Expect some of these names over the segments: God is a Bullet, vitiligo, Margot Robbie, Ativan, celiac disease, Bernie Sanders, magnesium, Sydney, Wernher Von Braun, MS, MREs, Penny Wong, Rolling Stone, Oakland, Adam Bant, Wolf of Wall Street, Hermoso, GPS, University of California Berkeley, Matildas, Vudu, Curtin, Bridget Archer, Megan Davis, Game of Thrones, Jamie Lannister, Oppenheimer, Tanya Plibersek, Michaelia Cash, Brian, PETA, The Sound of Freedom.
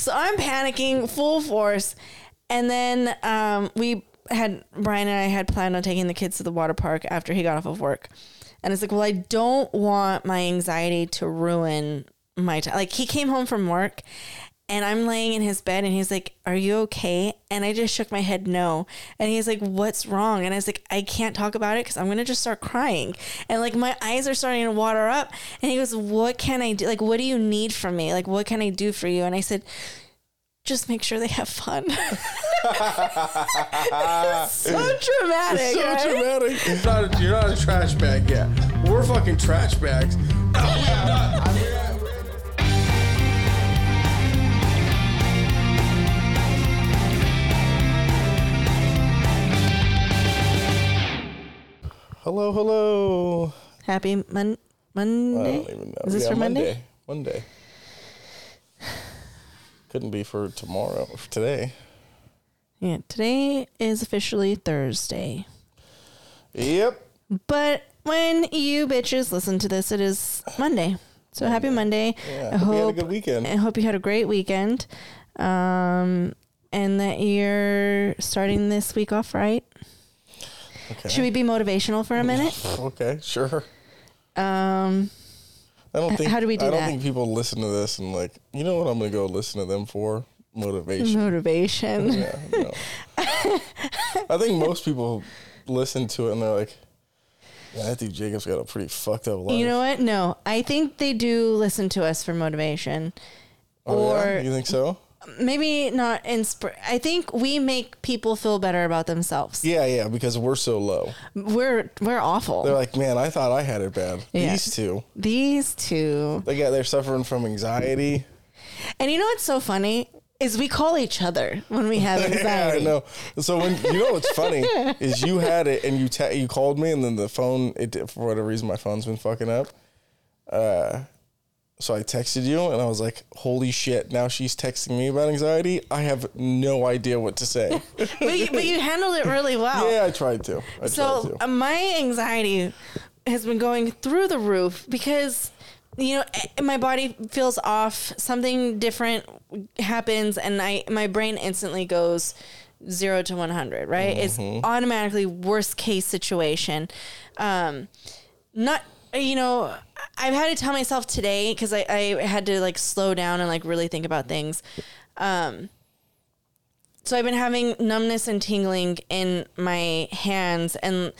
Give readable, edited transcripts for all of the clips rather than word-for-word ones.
So I'm panicking full force. And then Brian and I had planned on taking the kids to the water park after he got off of work. And it's like, well, I don't want my anxiety to ruin my time. Like, he came home from work and I'm laying in his bed and he's like, are you okay? And I just shook my head no. And he's like, what's wrong? And I was like, I can't talk about it because I'm going to just start crying. And like, my eyes are starting to water up. And he goes, what can I do? Like, what do you need from me? Like, what can I do for you? And I said, just make sure they have fun. So dramatic. So right? Dramatic. You're not a trash bag yet. We're fucking trash bags. No, we are not. Hello, hello. Happy Monday? I don't even know. Is this for Monday? Monday. Couldn't be for tomorrow, for today. Yeah, today is officially Thursday. Yep. But when you bitches listen to this, it is Monday. So happy Monday. Yeah, I hope you had a good weekend. I hope you had a great weekend. And that you're starting this week off right. Okay. Should we be motivational for a minute? Okay, sure. I don't think people listen to this and like, you know what I'm going to go listen to them for? Motivation. Yeah, no. I think most people listen to it and they're like, yeah, I think Jacob's got a pretty fucked up life. You know what? No, I think they do listen to us for motivation. Oh, yeah? You think so? Maybe not I think we make people feel better about themselves. Yeah, because we're so low. We're awful. They're like, man, I thought I had it bad. Yeah. These two. They're suffering from anxiety. And you know what's so funny is we call each other when we have anxiety. Yeah, I know. So when you know what's funny is you had it and you called me and then the phone, for whatever reason my phone's been fucking up. So I texted you and I was like, holy shit, now she's texting me about anxiety. I have no idea what to say. but you handled it really well. Yeah, I tried to. So my anxiety has been going through the roof because, you know, my body feels off. Something different happens and my brain instantly goes 0 to 100, right? Mm-hmm. It's automatically worst case situation. You know, I've had to tell myself today because I had to like slow down and like really think about things. So I've been having numbness and tingling in my hands and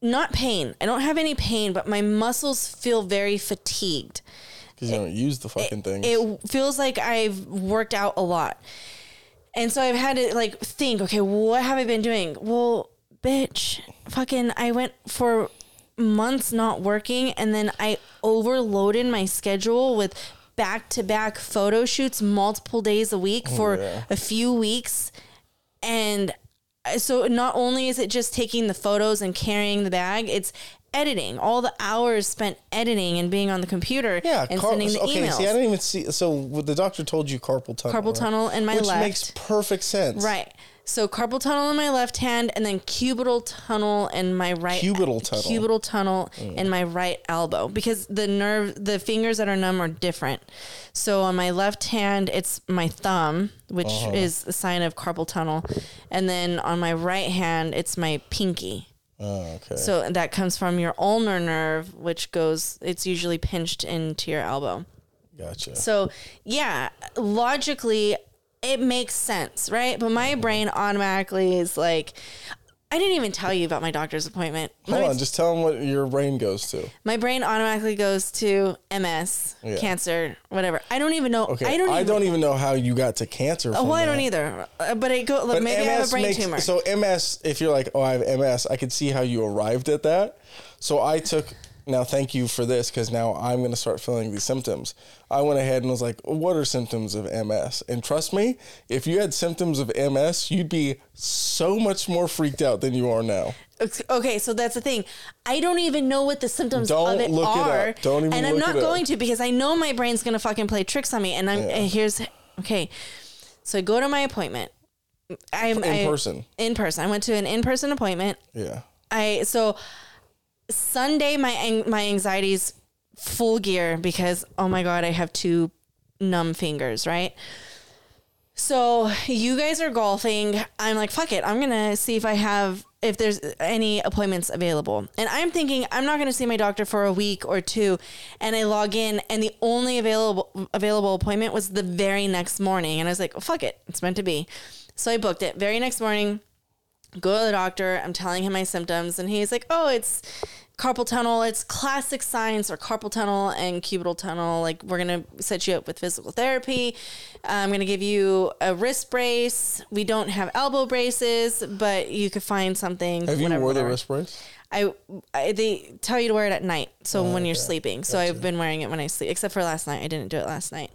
not pain. I don't have any pain, but my muscles feel very fatigued. Because you don't use the fucking things. It feels like I've worked out a lot. And so I've had to like think, okay, what have I been doing? Well, bitch, fucking I went for months not working and then I overloaded my schedule with back-to-back photo shoots multiple days a week for a few weeks. And so not only is it just taking the photos and carrying the bag, it's editing, all the hours spent editing and being on the computer and sending the emails. Okay, see, I didn't even see. So the doctor told you carpal tunnel. Carpal tunnel in my left. Which makes perfect sense. Right. So carpal tunnel in my left hand and then cubital tunnel in my right. Cubital tunnel in my right elbow because the fingers that are numb are different. So on my left hand, it's my thumb, which is a sign of carpal tunnel. And then on my right hand, it's my pinky. Oh, okay. So that comes from your ulnar nerve, which goes, it's usually pinched into your elbow. Gotcha. So yeah, logically it makes sense, right? But my brain automatically is like, I didn't even tell you about my doctor's appointment. Hold on, just tell them what your brain goes to. My brain automatically goes to MS, cancer, whatever. I don't even know. Okay, I don't even know how you got to cancer. Oh, well, I don't either. But it goes. Look, maybe I have a brain tumor. So MS, if you're like, oh, I have MS, I could see how you arrived at that. So I took. Now, thank you for this, because now I'm going to start feeling these symptoms. I went ahead and was like, what are symptoms of MS? And trust me, if you had symptoms of MS, you'd be so much more freaked out than you are now. Okay, so that's the thing. I don't even know what the symptoms of it are. Don't even look it up. And I'm not going to, because I know my brain's going to fucking play tricks on me. And okay. So I go to my appointment. In person. I went to an in-person appointment. Yeah. Sunday, my anxiety's full gear because, oh my God, I have two numb fingers, right? So you guys are golfing. I'm like, fuck it. I'm going to see if there's any appointments available. And I'm thinking I'm not going to see my doctor for a week or two. And I log in and the only available appointment was the very next morning. And I was like, oh, fuck it. It's meant to be. So I booked it very next morning, go to the doctor. I'm telling him my symptoms and he's like, oh, it's carpal tunnel. It's classic signs for carpal tunnel and cubital tunnel. Like, we're going to set you up with physical therapy. I'm going to give you a wrist brace. We don't have elbow braces, but you could find something. Have you wore the wrist brace? They tell you to wear it at night. So when you're sleeping. So I've been wearing it when I sleep, except for last night. I didn't do it last night.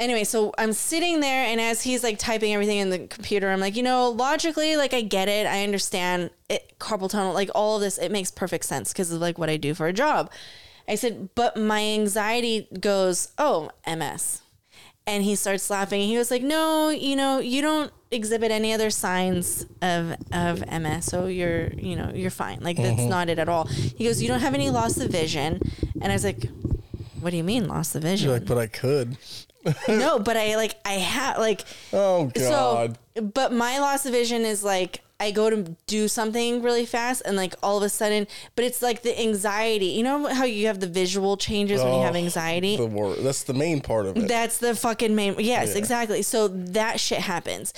Anyway, so I'm sitting there and as he's like typing everything in the computer, I'm like, logically, like, I get it. I understand it. Carpal tunnel, like all of this, it makes perfect sense because of like what I do for a job. I said, but my anxiety goes, oh, MS. And he starts laughing. He was like, no, you don't exhibit any other signs of MS. So you're fine. Like, that's not it at all. He goes, you don't have any loss of vision. And I was like, what do you mean loss of vision? You're like, but I could. No, but I have oh God. So, but my loss of vision is like, I go to do something really fast and like all of a sudden, but it's like the anxiety, how you have the visual changes when you have anxiety. That's the main part of it. That's the fucking main. Yes, yeah. Exactly. So that shit happens.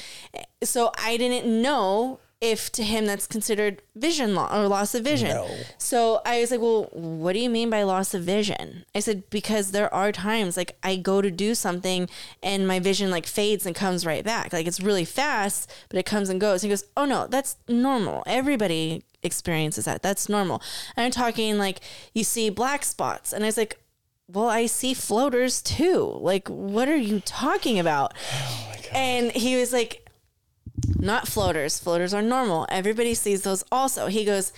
So I didn't know if to him that's considered vision loss or loss of vision. No. So I was like, well, what do you mean by loss of vision? I said, because there are times like I go to do something and my vision like fades and comes right back. Like, it's really fast, but it comes and goes. He goes, oh no, that's normal. Everybody experiences that. That's normal. And I'm talking like you see black spots. And I was like, well, I see floaters too. Like, what are you talking about? Oh my God. And he was like, not floaters. Floaters are normal. Everybody sees those also. He goes,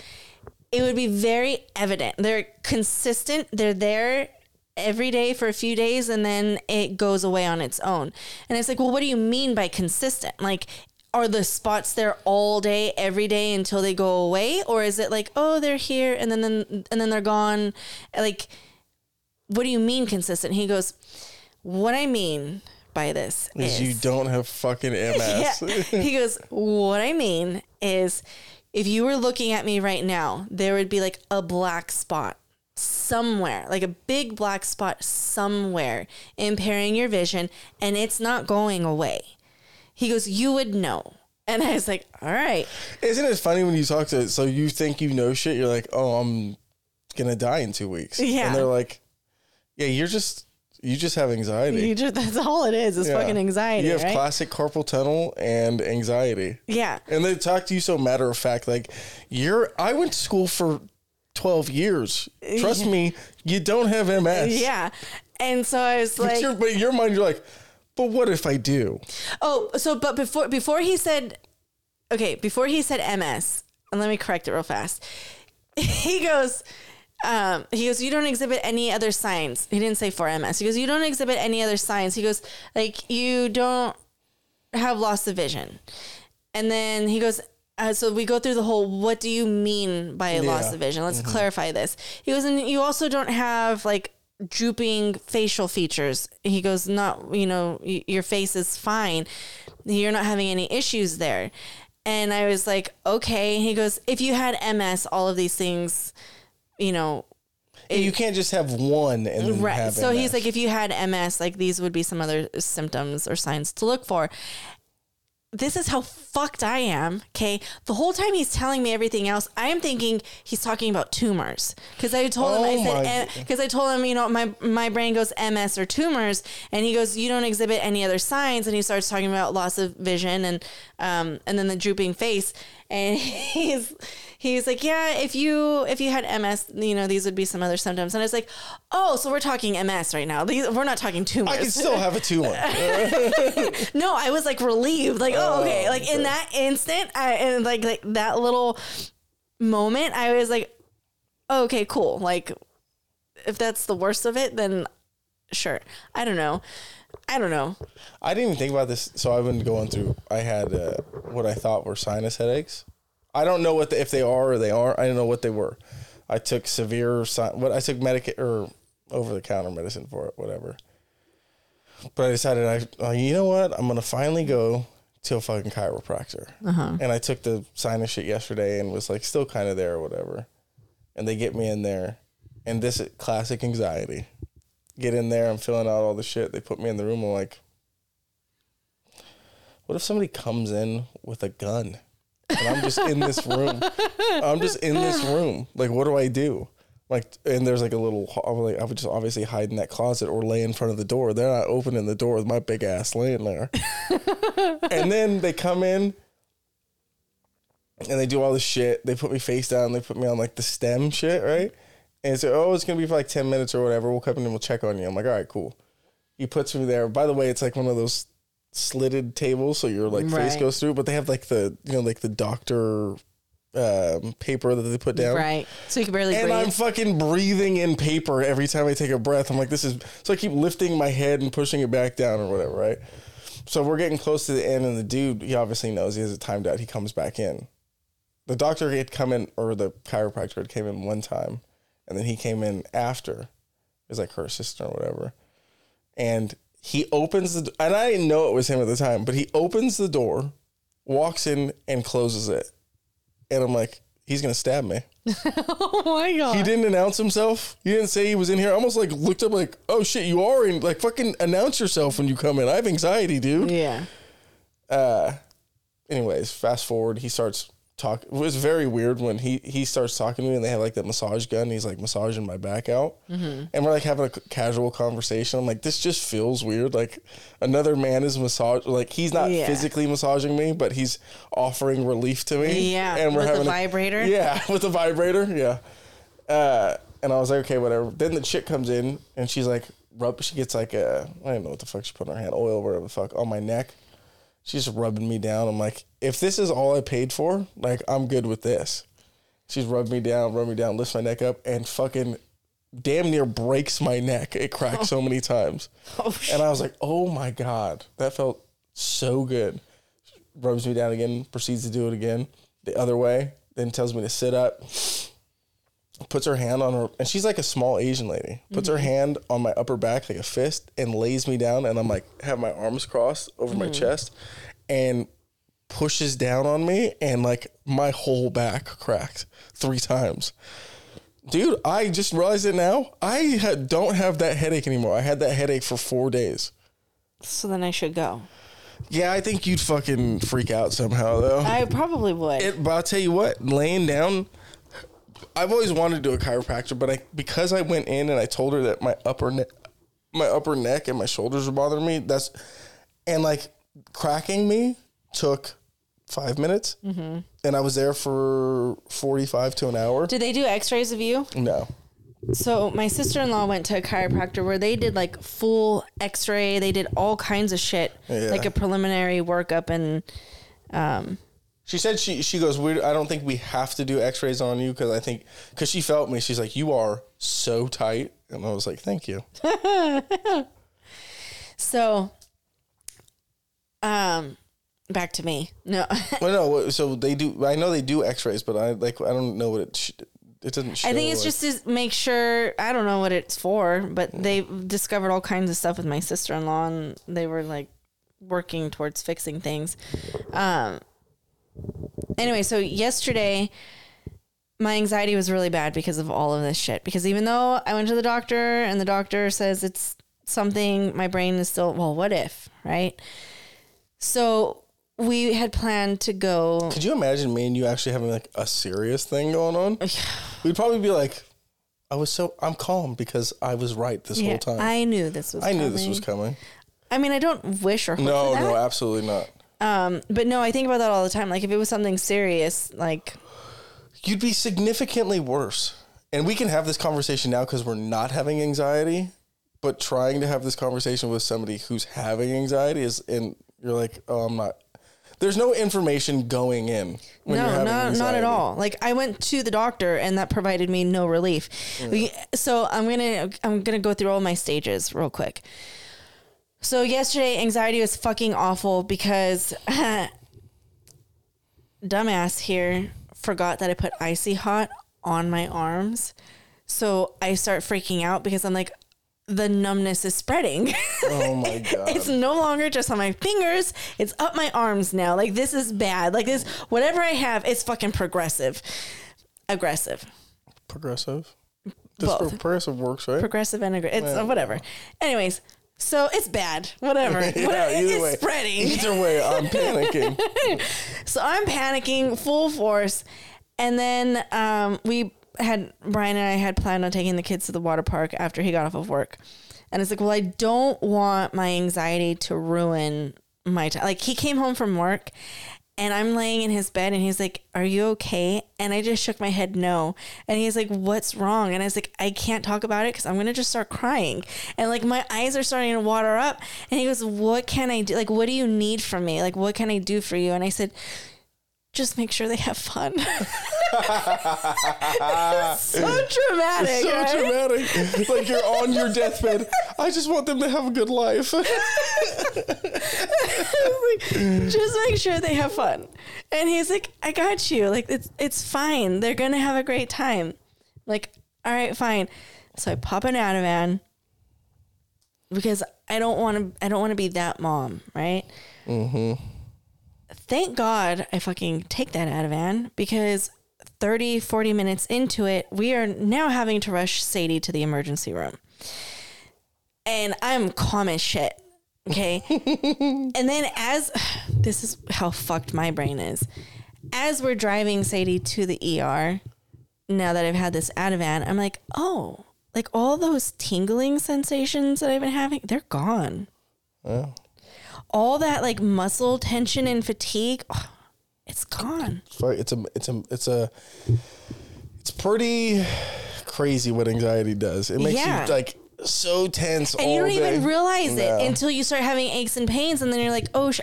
it would be very evident. They're consistent. They're there every day for a few days and then it goes away on its own. And it's like, well, what do you mean by consistent? Like, are the spots there all day, every day until they go away? Or is it like, oh, they're here and then they're gone? Like, what do you mean consistent? He goes, what I mean by this is you don't have fucking MS. Yeah. He goes, what I mean is if you were looking at me right now, there would be like a black spot somewhere, like a big black spot somewhere impairing your vision and it's not going away. He goes, you would know. And I was like, all right. Isn't it funny when you talk to it? So you think you know shit. You're like, oh, I'm going to die in 2 weeks. Yeah. And they're like, yeah, you just have anxiety. That's all it is. It's fucking anxiety. You have classic carpal tunnel and anxiety. Yeah. And they talk to you so matter of fact, like, I went to school for 12 years. Trust me, you don't have MS. Yeah. And so I was like, but in your mind, you're like, but what if I do? Oh, so, but before he said MS, and let me correct it real fast. He goes, you don't exhibit any other signs. He didn't say for MS. He goes, you don't exhibit any other signs. He goes, like, you don't have loss of vision. And then he goes, so we go through the whole, what do you mean by loss of vision? Let's clarify this. He goes, and you also don't have like drooping facial features. He goes, not, your face is fine. You're not having any issues there. And I was like, okay. He goes, if you had MS, all of these things, you can't just have one and then have MS. So he's like, if you had MS, like, these would be some other symptoms or signs to look for. This is how fucked I am. Okay. The whole time he's telling me everything else, I am thinking he's talking about tumors. Cause I told him, my brain goes MS or tumors. And he goes, you don't exhibit any other signs. And he starts talking about loss of vision and then the drooping face. And he's like, yeah, if you had MS, these would be some other symptoms. And I was like, oh, so we're talking MS right now. We're not talking tumors. I can still have a tumor. No, I was like relieved. Like, oh, okay. Like, in that instant, and that little moment, I was like, oh, okay, cool. Like, if that's the worst of it, then sure. I don't know. I didn't even think about this. So I wouldn't go on through. I had what I thought were sinus headaches. I don't know if they are or they aren't. I don't know what they were. I took severe, I took medication or over the counter medicine for it, whatever. But I decided, you know what? I'm going to finally go to a fucking chiropractor. Uh-huh. And I took the sinus shit yesterday and was like still kind of there or whatever. And they get me in there. And this is classic anxiety. Get in there. I'm filling out all the shit. They put me in the room. I'm like, what if somebody comes in with a gun? And I'm just in this room. Like, what do I do? Like, and there's like a little, I would just obviously hide in that closet or lay in front of the door. They're not opening the door with my big ass laying there. And then they come in and they do all this shit. They put me face down. They put me on like the stem shit, right? And so, oh, it's going to be for like 10 minutes or whatever. We'll come in and we'll check on you. I'm like, all right, cool. He puts me there. By the way, it's like one of those slitted tables. So your like face goes through, but they have like the, you know, like the doctor paper that they put down, right? So you can barely breathe. And I'm fucking breathing in paper every time I take a breath. I'm like, this is, so I keep lifting my head and pushing it back down or whatever, right? So we're getting close to the end, and the dude, he obviously knows, he has it timed out. He comes back in. The doctor had come in, or the chiropractor had came in one time, and then he came in after. It was like her assistant or whatever, and he opens the, and I didn't know it was him at the time, but he opens the door, walks in, and closes it. And I'm like, he's going to stab me. Oh, my God. He didn't announce himself. He didn't say he was in here. I almost, like, looked up like, oh, shit, you are in. Like, fucking announce yourself when you come in. I have anxiety, dude. Yeah. Anyways, fast forward. He starts talking. It was very weird when he starts talking to me, and they have, like, that massage gun. And he's, like, massaging my back out. Mm-hmm. And we're, like, having a casual conversation. I'm like, this just feels weird. Like, another man is massaging. Like, he's not physically massaging me, but he's offering relief to me. Yeah, and we're with having a vibrator. Yeah, with a vibrator, yeah. And I was like, okay, whatever. Then the chick comes in, and she's, like, she gets, like, a, I don't know what the fuck she put in her hand, oil, whatever the fuck, on my neck. She's rubbing me down. I'm like, if this is all I paid for, like, I'm good with this. She's rubbed me down, lifts my neck up, and fucking damn near breaks my neck. It cracked so many times. Oh, and I was like, oh, my God. That felt so good. She rubs me down again, proceeds to do it again the other way, then tells me to sit up, puts her hand on her, and she's like a small Asian lady, puts her hand on my upper back like a fist and lays me down, and I'm like, have my arms crossed over my chest, and pushes down on me, and like my whole back cracked 3 times. Dude, I just realized it now. I don't have that headache anymore. I had that headache for 4 days. So then I should go. Yeah, I think you'd fucking freak out somehow, though. I probably would. But I'll tell you what, laying down, I've always wanted to do a chiropractor, but because I went in and I told her that my upper neck and my shoulders were bothering me, and like cracking me took 5 minutes, and I was there for 45 to an hour. Did they do x-rays of you? No. So my sister-in-law went to a chiropractor where they did like full x-ray. They did all kinds of shit, like a preliminary workup, and she said, she goes, I don't think we have to do x-rays on you, because she felt me. She's like, you are so tight. And I was like, thank you. So, back to me. No. So they do, I know they do x-rays, but I don't know what it doesn't show. I think it's just to make sure, I don't know what it's for, but they discovered all kinds of stuff with my sister-in-law, and they were like working towards fixing things. Anyway, so yesterday my anxiety was really bad because of all of this shit, because even though I went to the doctor and the doctor says it's something, my brain is still, well, what if, right? So we had planned to go. Could you imagine me and you actually having like a serious thing going on? We'd probably be like, I'm calm because I was right this whole time. I knew this was coming. I mean, I don't wish or hope for that. No, absolutely not. But no, I think about that all the time. Like if it was something serious, like you'd be significantly worse. And we can have this conversation now because we're not having anxiety, but trying to have this conversation with somebody who's having anxiety is, and you're like, oh, I'm not, there's no information going in. When you're having anxiety. Not at all. Like I went to the doctor and that provided me no relief. Yeah. So I'm going to go through all my stages real quick. So yesterday, anxiety was fucking awful because dumbass here forgot that I put Icy Hot on my arms. So I start freaking out because I'm like, the numbness is spreading. Oh my God. It's no longer just on my fingers. It's up my arms now. Like, this is bad. Like, this, whatever I have, it's fucking progressive. Aggressive. Progressive? Both. This progressive works, right? Progressive and aggressive. It's whatever. Anyways. So it's bad. Whatever. It's spreading. Either way, I'm panicking. So I'm panicking full force. And then Brian and I had planned on taking the kids to the water park after he got off of work. And it's like, well, I don't want my anxiety to ruin my time. Like, he came home from work and I'm laying in his bed and he's like, are you okay? And I just shook my head no. And he's like, what's wrong? And I was like, I can't talk about it because I'm going to just start crying. And like, my eyes are starting to water up. And he goes, what can I do? Like, what do you need from me? Like, what can I do for you? And I said, just make sure they have fun. So dramatic. It's so dramatic. Like, you're on your deathbed. I just want them to have a good life. Like, just make sure they have fun. And he's like, I got you. Like, it's fine. They're going to have a great time. Like, all right, fine. So I pop an Ativan because I don't want to be that mom. Right. Mm-hmm. Thank God I fucking take that Ativan, because 30, 40 minutes into it, we are now having to rush Sadie to the emergency room. And I'm calm as shit. Okay. And then this is how fucked my brain is. As we're driving Sadie to the ER, now that I've had this Ativan, I'm like, oh, like all those tingling sensations that I've been having, they're gone. Yeah. All that like muscle tension and fatigue, oh, it's gone. It's pretty crazy what anxiety does. It makes you like so tense and all you don't day. Even realize it until you start having aches and pains, and then you're like, oh,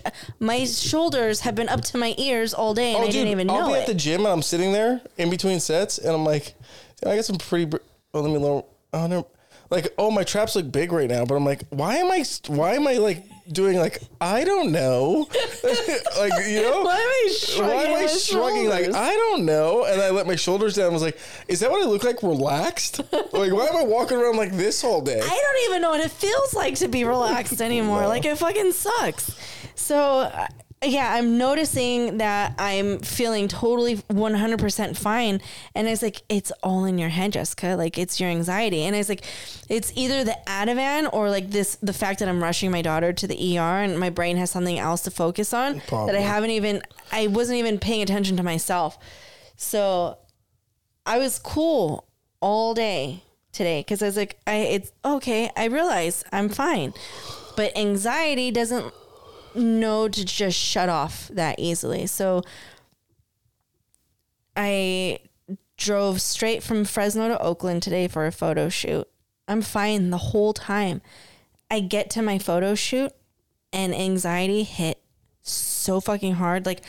my shoulders have been up to my ears all day, and didn't even know it. I'll be at the gym and I'm sitting there in between sets, and I'm like, I got some pretty. Let me lower. Oh no. Like, oh, my traps look big right now, but I'm like, why am I like doing like, I don't know. Like, you know, why am I shrugging? Like, I don't know. And I let my shoulders down. I was like, is that what I look like? Relaxed? Like, why am I walking around like this all day? I don't even know what it feels like to be relaxed anymore. No. Like, it fucking sucks. So yeah, I'm noticing that I'm feeling totally 100% fine. And I was like, it's all in your head, Jessica. Like, it's your anxiety. And I was like, it's either the Ativan or like this, the fact that I'm rushing my daughter to the ER and my brain has something else to focus on. Probably. That I wasn't even paying attention to myself. So I was cool all day today. 'Cause I was like, it's okay. I realize I'm fine, but anxiety doesn't know to just shut off that easily. So I drove straight from Fresno to Oakland today for a photo shoot. I'm fine the whole time. I get to my photo shoot and anxiety hit so fucking hard. Like,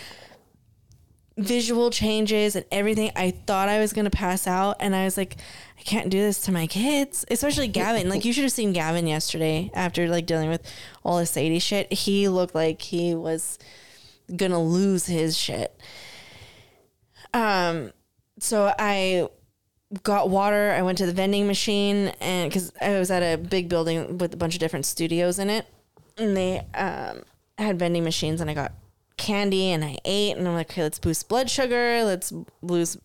visual changes and everything. I thought I was going to pass out, and I was like, I can't do this to my kids, especially Gavin. Like, you should have seen Gavin yesterday after like dealing with all the Sadie shit. He looked like he was going to lose his shit. So I got water. I went to the vending machine, and 'cause I was at a big building with a bunch of different studios in it, and they had vending machines, and I got candy and I ate, and I'm like, okay, let's boost blood sugar, let's boost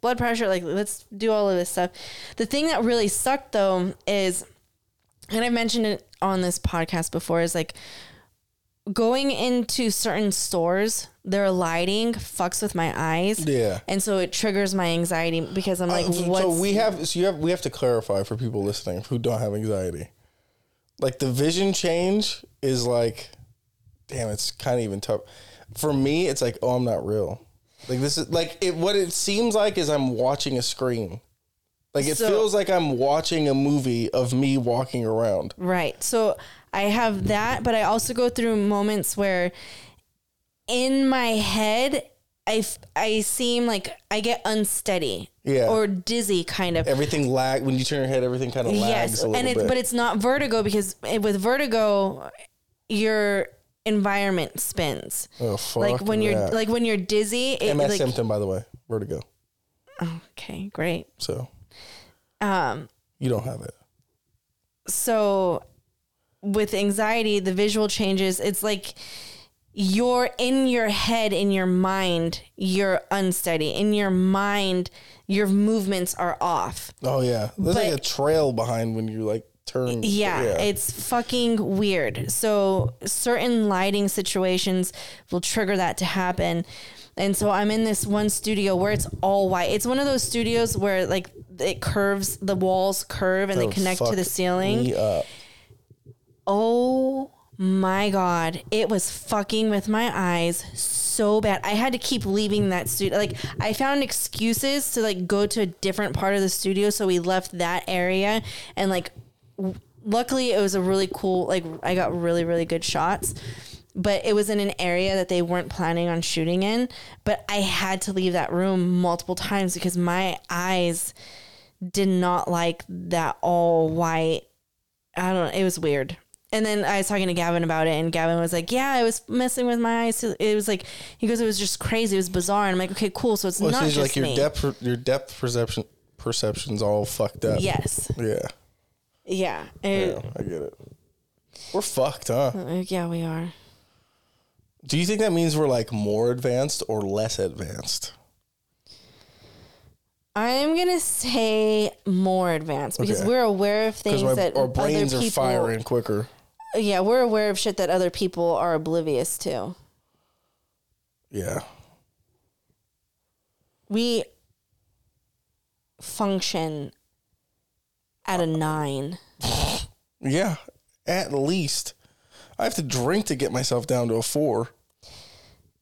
blood pressure, like, let's do all of this stuff. The thing that really sucked though is, and I mentioned it on this podcast before, is like, going into certain stores, their lighting fucks with my eyes. Yeah. And so it triggers my anxiety because I'm like, we have to clarify for people listening who don't have anxiety. Like, the vision change is like, damn, it's kind of even tough. For me, it's like, oh, I'm not real. Like, this is like it. What it seems like is I'm watching a screen. Like, it feels like I'm watching a movie of me walking around. Right. So I have that, but I also go through moments where in my head, I seem like I get unsteady, or dizzy, kind of. Everything lag when you turn your head. Everything kind of lags a little bit. But it's not vertigo, because with vertigo, you're environment spins. Oh, fuck. Like when you're dizzy. It, MS like, symptom, by the way, vertigo. Okay, great. So, you don't have it. So with anxiety, the visual changes, it's like you're in your head, in your mind, you're unsteady. In your mind, your movements are off. Oh, yeah. There's like a trail behind when you like turn. Yeah, it's fucking weird. So certain lighting situations will trigger that to happen. And so I'm in this one studio where it's all white. It's one of those studios where like it curves, the walls curve and they connect to the ceiling. Oh my God. It was fucking with my eyes so bad. I had to keep leaving that studio. Like I found excuses to like go to a different part of the studio. So we left that area and like, luckily it was a really cool, like I got really, really good shots. But it was in an area that they weren't planning on shooting in. But I had to leave that room multiple times because my eyes did not like that all white. I don't know. It was weird. And then I was talking to Gavin about it, and Gavin was like, yeah, I was messing with my eyes. It was like, he goes, it was just crazy. It was bizarre. And I'm like, okay, cool. So it's not just like your me. Your depth perception's all fucked up. Yes. Yeah. Yeah, I get it. We're fucked, huh? Yeah, we are. Do you think that means we're like more advanced or less advanced? I'm going to say more advanced because we're aware of things that our brains are firing quicker. Yeah, we're aware of shit that other people are oblivious to. Yeah. We function at a 9. Yeah, at least. I have to drink to get myself down to a 4.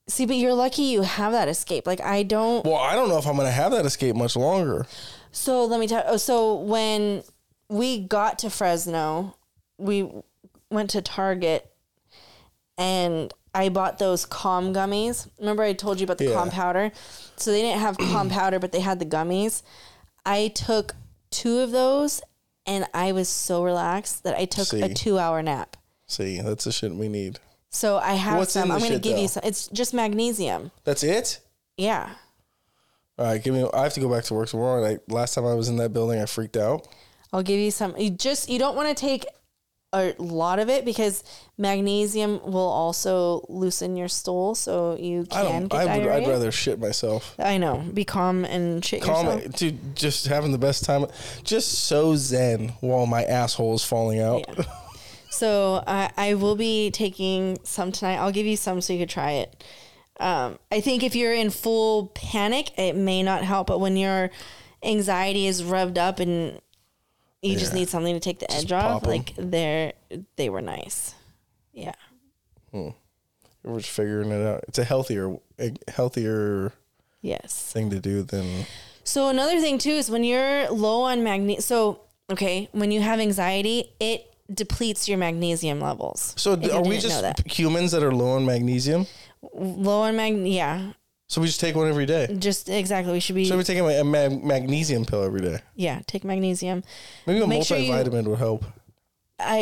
See, but you're lucky you have that escape. Like, I don't... Well, I don't know if I'm going to have that escape much longer. So, let me tell you. So, when we got to Fresno, we went to Target, and I bought those Calm gummies. Remember I told you about the Calm powder? So, they didn't have Calm powder, but they had the gummies. I took 2 of those, and I was so relaxed that I took a 2-hour nap. See, that's the shit we need. So I have some. I'm going to give you some. It's just magnesium. That's it? Yeah. All right, give me. I have to go back to work tomorrow. Last time I was in that building, I freaked out. I'll give you some. You don't want to take a lot of it because magnesium will also loosen your stool, so you can get diarrhea. I'd rather shit myself. I know. Be calm and shit yourself. Dude, just having the best time. Just so zen while my asshole is falling out. Yeah. So I will be taking some tonight. I'll give you some so you could try it. I think if you're in full panic, it may not help. But when your anxiety is revved up and you just need something to take the edge off, like they were nice. Yeah. We're just figuring it out. It's a healthier thing to do than. So another thing too is when you're low on magnesium. So when you have anxiety, it depletes your magnesium levels. So are we just humans that are low on magnesium? Yeah. So we just take one every day. Just exactly. We should be. So we're taking a magnesium pill every day. Yeah, take magnesium. Maybe a multivitamin would help.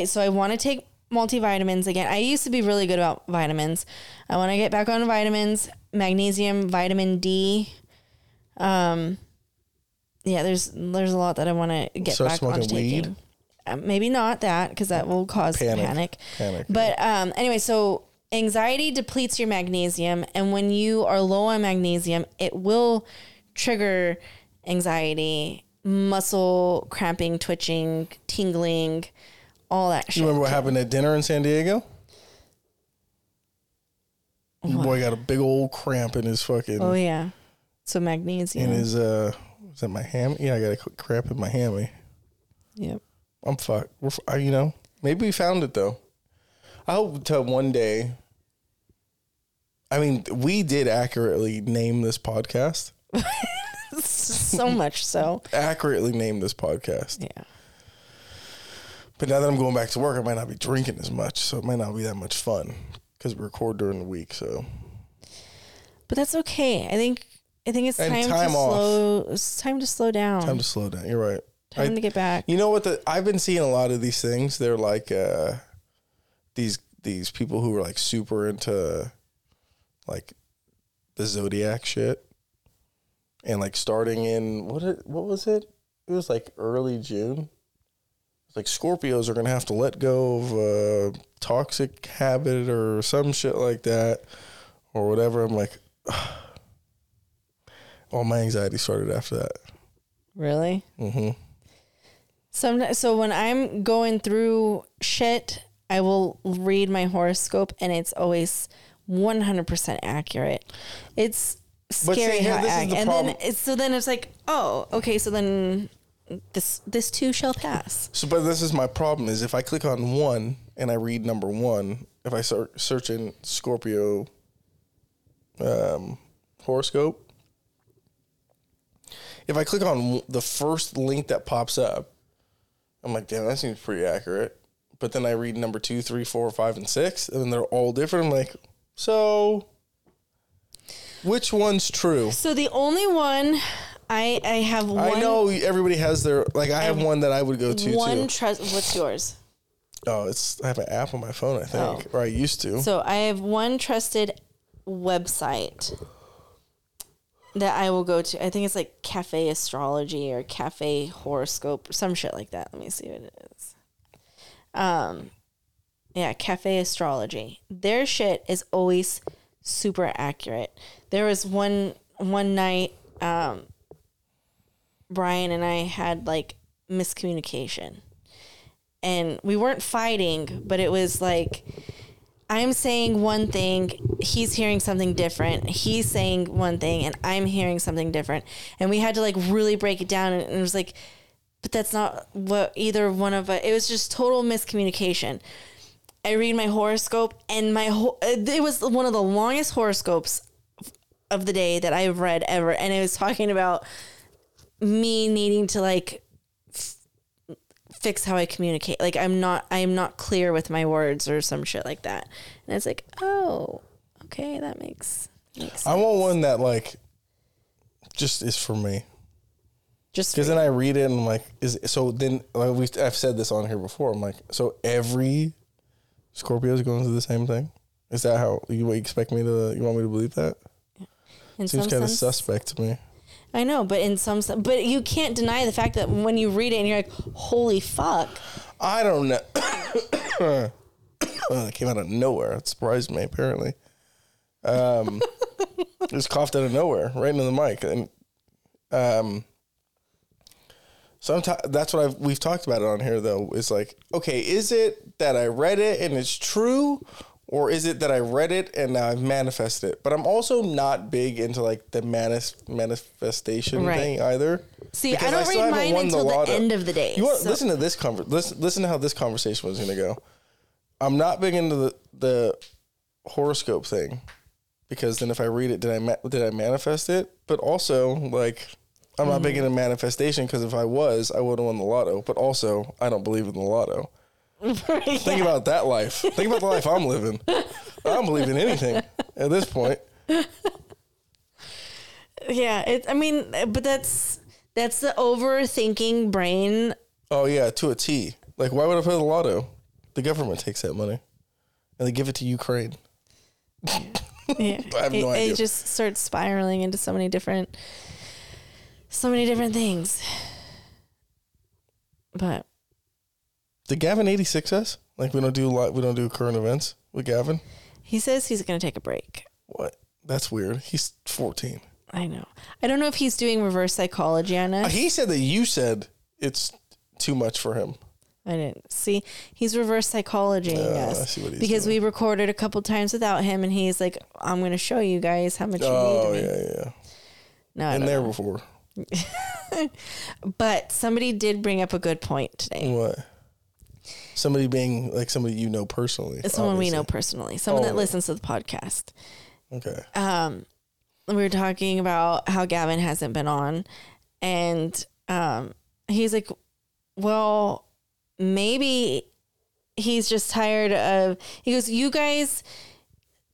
So I want to take multivitamins again. I used to be really good about vitamins. I want to get back on vitamins, magnesium, vitamin D. Yeah, there's a lot that I want to get back on taking. Weed. Maybe not that, because that will cause panic. But anyway, so anxiety depletes your magnesium. And when you are low on magnesium, it will trigger anxiety, muscle cramping, twitching, tingling, all that shit. You remember what happened at dinner in San Diego? What? Your boy got a big old cramp in his fucking... Oh, yeah. So magnesium. In his, was that my hammy? Yeah, I got a cramp in my hammy. Yep. I'm fucked. Maybe we found it though. I hope to one day. I mean, we did accurately name this podcast. So much so. Accurately name this podcast. Yeah. But now that I'm going back to work, I might not be drinking as much, so it might not be that much fun because we record during the week. So. But that's okay. I think it's time to slow down. You're right. Time to get back. You know what? I've been seeing a lot of these things. They're like these people who are like super into like the zodiac shit, and like starting in what was it? It was like early June. like Scorpios are going to have to let go of a toxic habit or some shit like that or whatever. I'm like, ugh. All my anxiety started after that. Really? Mm-hmm. So when I'm going through shit, I will read my horoscope and it's always 100% accurate. It's scary how accurate. So then it's like, oh, okay, so then this too shall pass. So, but this is my problem is if I click on one and I read number one, if I start searching Scorpio horoscope, if I click on the first link that pops up, I'm like, damn, that seems pretty accurate. But then I read number 2, 3, 4, 5, and 6, and then they're all different. I'm like, so which one's true? So the only one I have one. I know everybody has their, like I have one that I would go to. One trust. What's yours? Oh, I have an app on my phone, I think, or I used to. So I have one trusted website that I will go to. I think it's like Cafe Astrology or Cafe Horoscope or some shit like that. Let me see what it is. Yeah, Cafe Astrology. Their shit is always super accurate. There was one night Brian and I had like miscommunication. And we weren't fighting, but it was like I'm saying one thing, he's hearing something different. He's saying one thing, and I'm hearing something different. And we had to like really break it down. And it was like, but that's not what either one of us, it was just total miscommunication. I read my horoscope, and it was one of the longest horoscopes of the day that I've read ever. And it was talking about me needing to like fix how I communicate. Like I'm not clear with my words or some shit like that. And it's like, oh, okay, that makes sense. I want one that like just is for me. Just because then I read it and I'm like, I've said this on here before. I'm like, so every Scorpio is going through the same thing. Is that how you expect me to? You want me to believe that? Yeah. Seems kind of suspect to me. I know, but but you can't deny the fact that when you read it and you're like, holy fuck. I don't know. Well, it came out of nowhere. It surprised me. Apparently, just coughed out of nowhere, right into the mic, and Sometimes that's what we've talked about it on here though. It's like, okay, is it that I read it and it's true, or is it that I read it and now I've manifested it? But I'm also not big into like the manifestation thing either. See, I don't read mine until the end of the day. Listen to this listen to how this conversation was going to go. I'm not big into the horoscope thing because then if I read it, did I manifest it? But also like, I'm not big into manifestation because if I was, I would have won the lotto. But also, I don't believe in the lotto. Yeah. Think about that life. Think about the life I'm living. I don't believe in anything at this point. Yeah, but that's the overthinking brain. Oh yeah, to a T. Like, why would I play the lotto? The government takes that money, and they give it to Ukraine. Yeah, I have no idea. It just starts spiraling into so many different things. But did Gavin 86 us? Like we don't do current events with Gavin. He says he's going to take a break. What? That's weird. He's 14. I know. I don't know if he's doing reverse psychology on us. He said that you said it's too much for him. I didn't see. He's reverse psychologying us. I see what he's doing. We recorded a couple times without him and he's like, I'm going to show you guys how much you need. Oh yeah, yeah. No, and there before. But somebody did bring up a good point today. What? Somebody being like somebody you know personally. Someone obviously. We know personally. Someone that listens to the podcast. Okay. We were talking about how Gavin hasn't been on, and he's like, well, maybe he's just tired of. He goes, you guys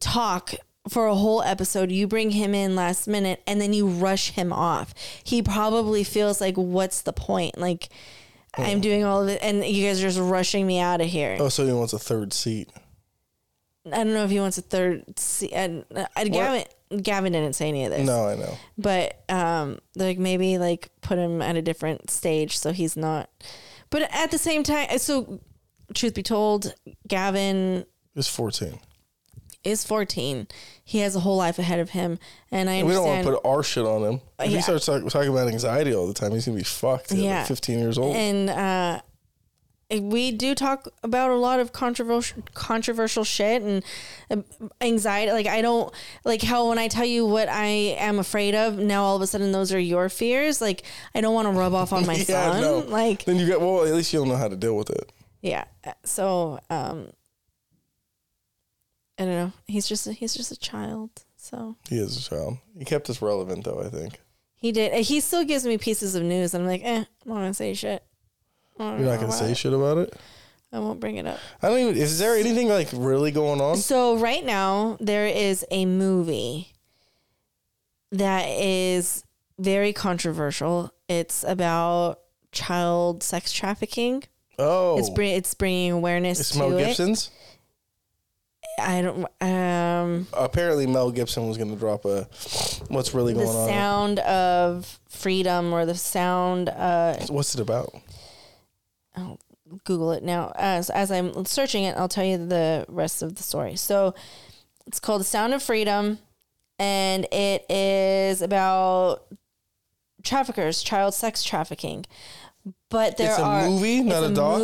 talk for a whole episode, you bring him in last minute and then you rush him off. He probably feels like, what's the point? Like, I'm doing all of it and you guys are just rushing me out of here. Oh, so he wants a third seat. I don't know if he wants a third seat. Gavin didn't say any of this. No, I know. But like maybe like put him at a different stage so he's not. But at the same time, so truth be told, Gavin is 14. He has a whole life ahead of him, and I understand. We don't want to put our shit on him. If he starts talking about anxiety all the time, he's gonna be fucked at like 15 years old. And we do talk about a lot of controversial shit and anxiety. Like, I don't like how when I tell you what I am afraid of, now all of a sudden those are your fears. Like, I don't want to rub off on my son. No. Like, then you get, well, at least you don't know how to deal with it. Yeah. So, I don't know. He's just a child. So he is a child. He kept us relevant, though. I think he did. He still gives me pieces of news, and I'm like, I don't want to say shit. You're not gonna say shit about it. I won't bring it up. I don't even. Is there anything like really going on? So right now there is a movie that is very controversial. It's about child sex trafficking. Oh, it's bringing awareness. It's Mel Gibson's. I don't. Apparently, Mel Gibson was going to drop a. What's really going on? The Sound of Freedom, or the Sound. What's it about? I'll Google it now. As I'm searching it, I'll tell you the rest of the story. So, it's called The Sound of Freedom, and it is about traffickers, child sex trafficking. But there are. It's a movie, not a doc.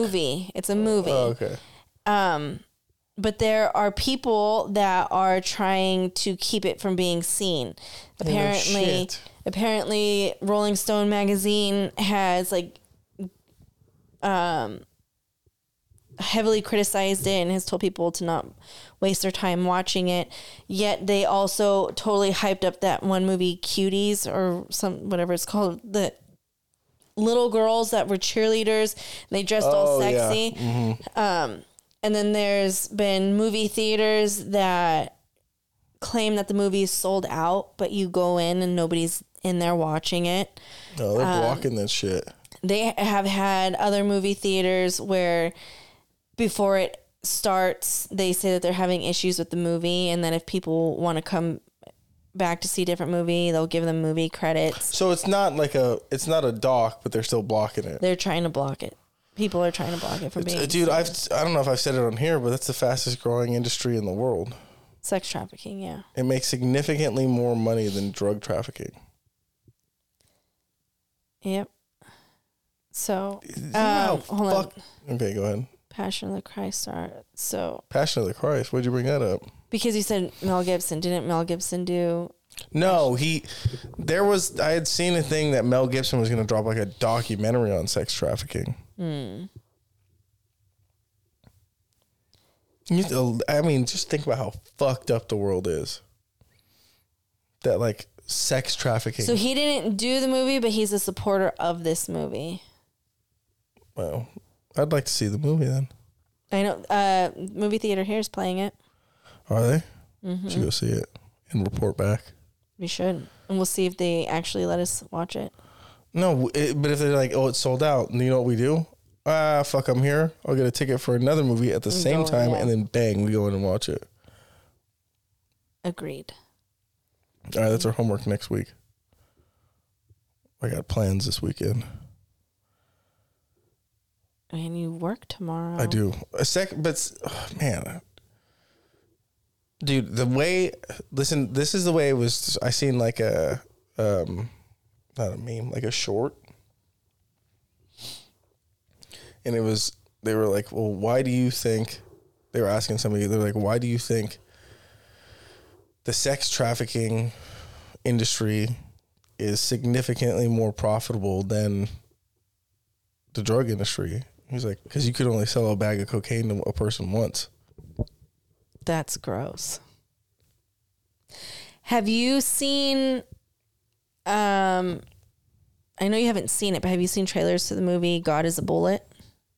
It's a movie. Oh, okay. But there are people that are trying to keep it from being seen. Apparently, Rolling Stone magazine has like heavily criticized it and has told people to not waste their time watching it. Yet they also totally hyped up that one movie, Cuties, or whatever it's called, the little girls that were cheerleaders. They dressed all sexy. Yeah. Mm-hmm. And then there's been movie theaters that claim that the movie is sold out, but you go in and nobody's in there watching it. Oh, they're blocking that shit. They have had other movie theaters where before it starts, they say that they're having issues with the movie, and then if people want to come back to see a different movie, they'll give them movie credits. So it's not a doc, but they're still blocking it. They're trying to block it. People are trying to block it from being. Dude, I don't know if I've said it on here, but that's the fastest growing industry in the world. Sex trafficking, yeah. It makes significantly more money than drug trafficking. Yep. So, hold on. Okay, go ahead. Passion of the Christ are so. Passion of the Christ. Why'd you bring that up? Because you said Mel Gibson. Didn't Mel Gibson do? No, I had seen a thing that Mel Gibson was going to drop like a documentary on sex trafficking. I mean, just think about how fucked up the world is. That like sex trafficking. So he didn't do the movie, but he's a supporter of this movie. Well, I'd like to see the movie then. I know. Movie theater here is playing it. Are they? Mm-hmm. Should go see it and report back. We should, and we'll see if they actually let us watch it. No, but if they're like, oh, it's sold out, and you know what we do? Fuck, I'm here. I'll get a ticket for another movie at the same time, and then bang, we go in and watch it. Agreed. All right, that's our homework next week. I got plans this weekend. And you work tomorrow. I do. Dude, this is the way it was. I seen like a... not a meme, like a short. And they were like, well, why do you think, they were asking somebody, they're like, why do you think the sex trafficking industry is significantly more profitable than the drug industry? He's like, because you could only sell a bag of cocaine to a person once. That's gross. Have you seen... I know you haven't seen it, but have you seen trailers to the movie God is a Bullet?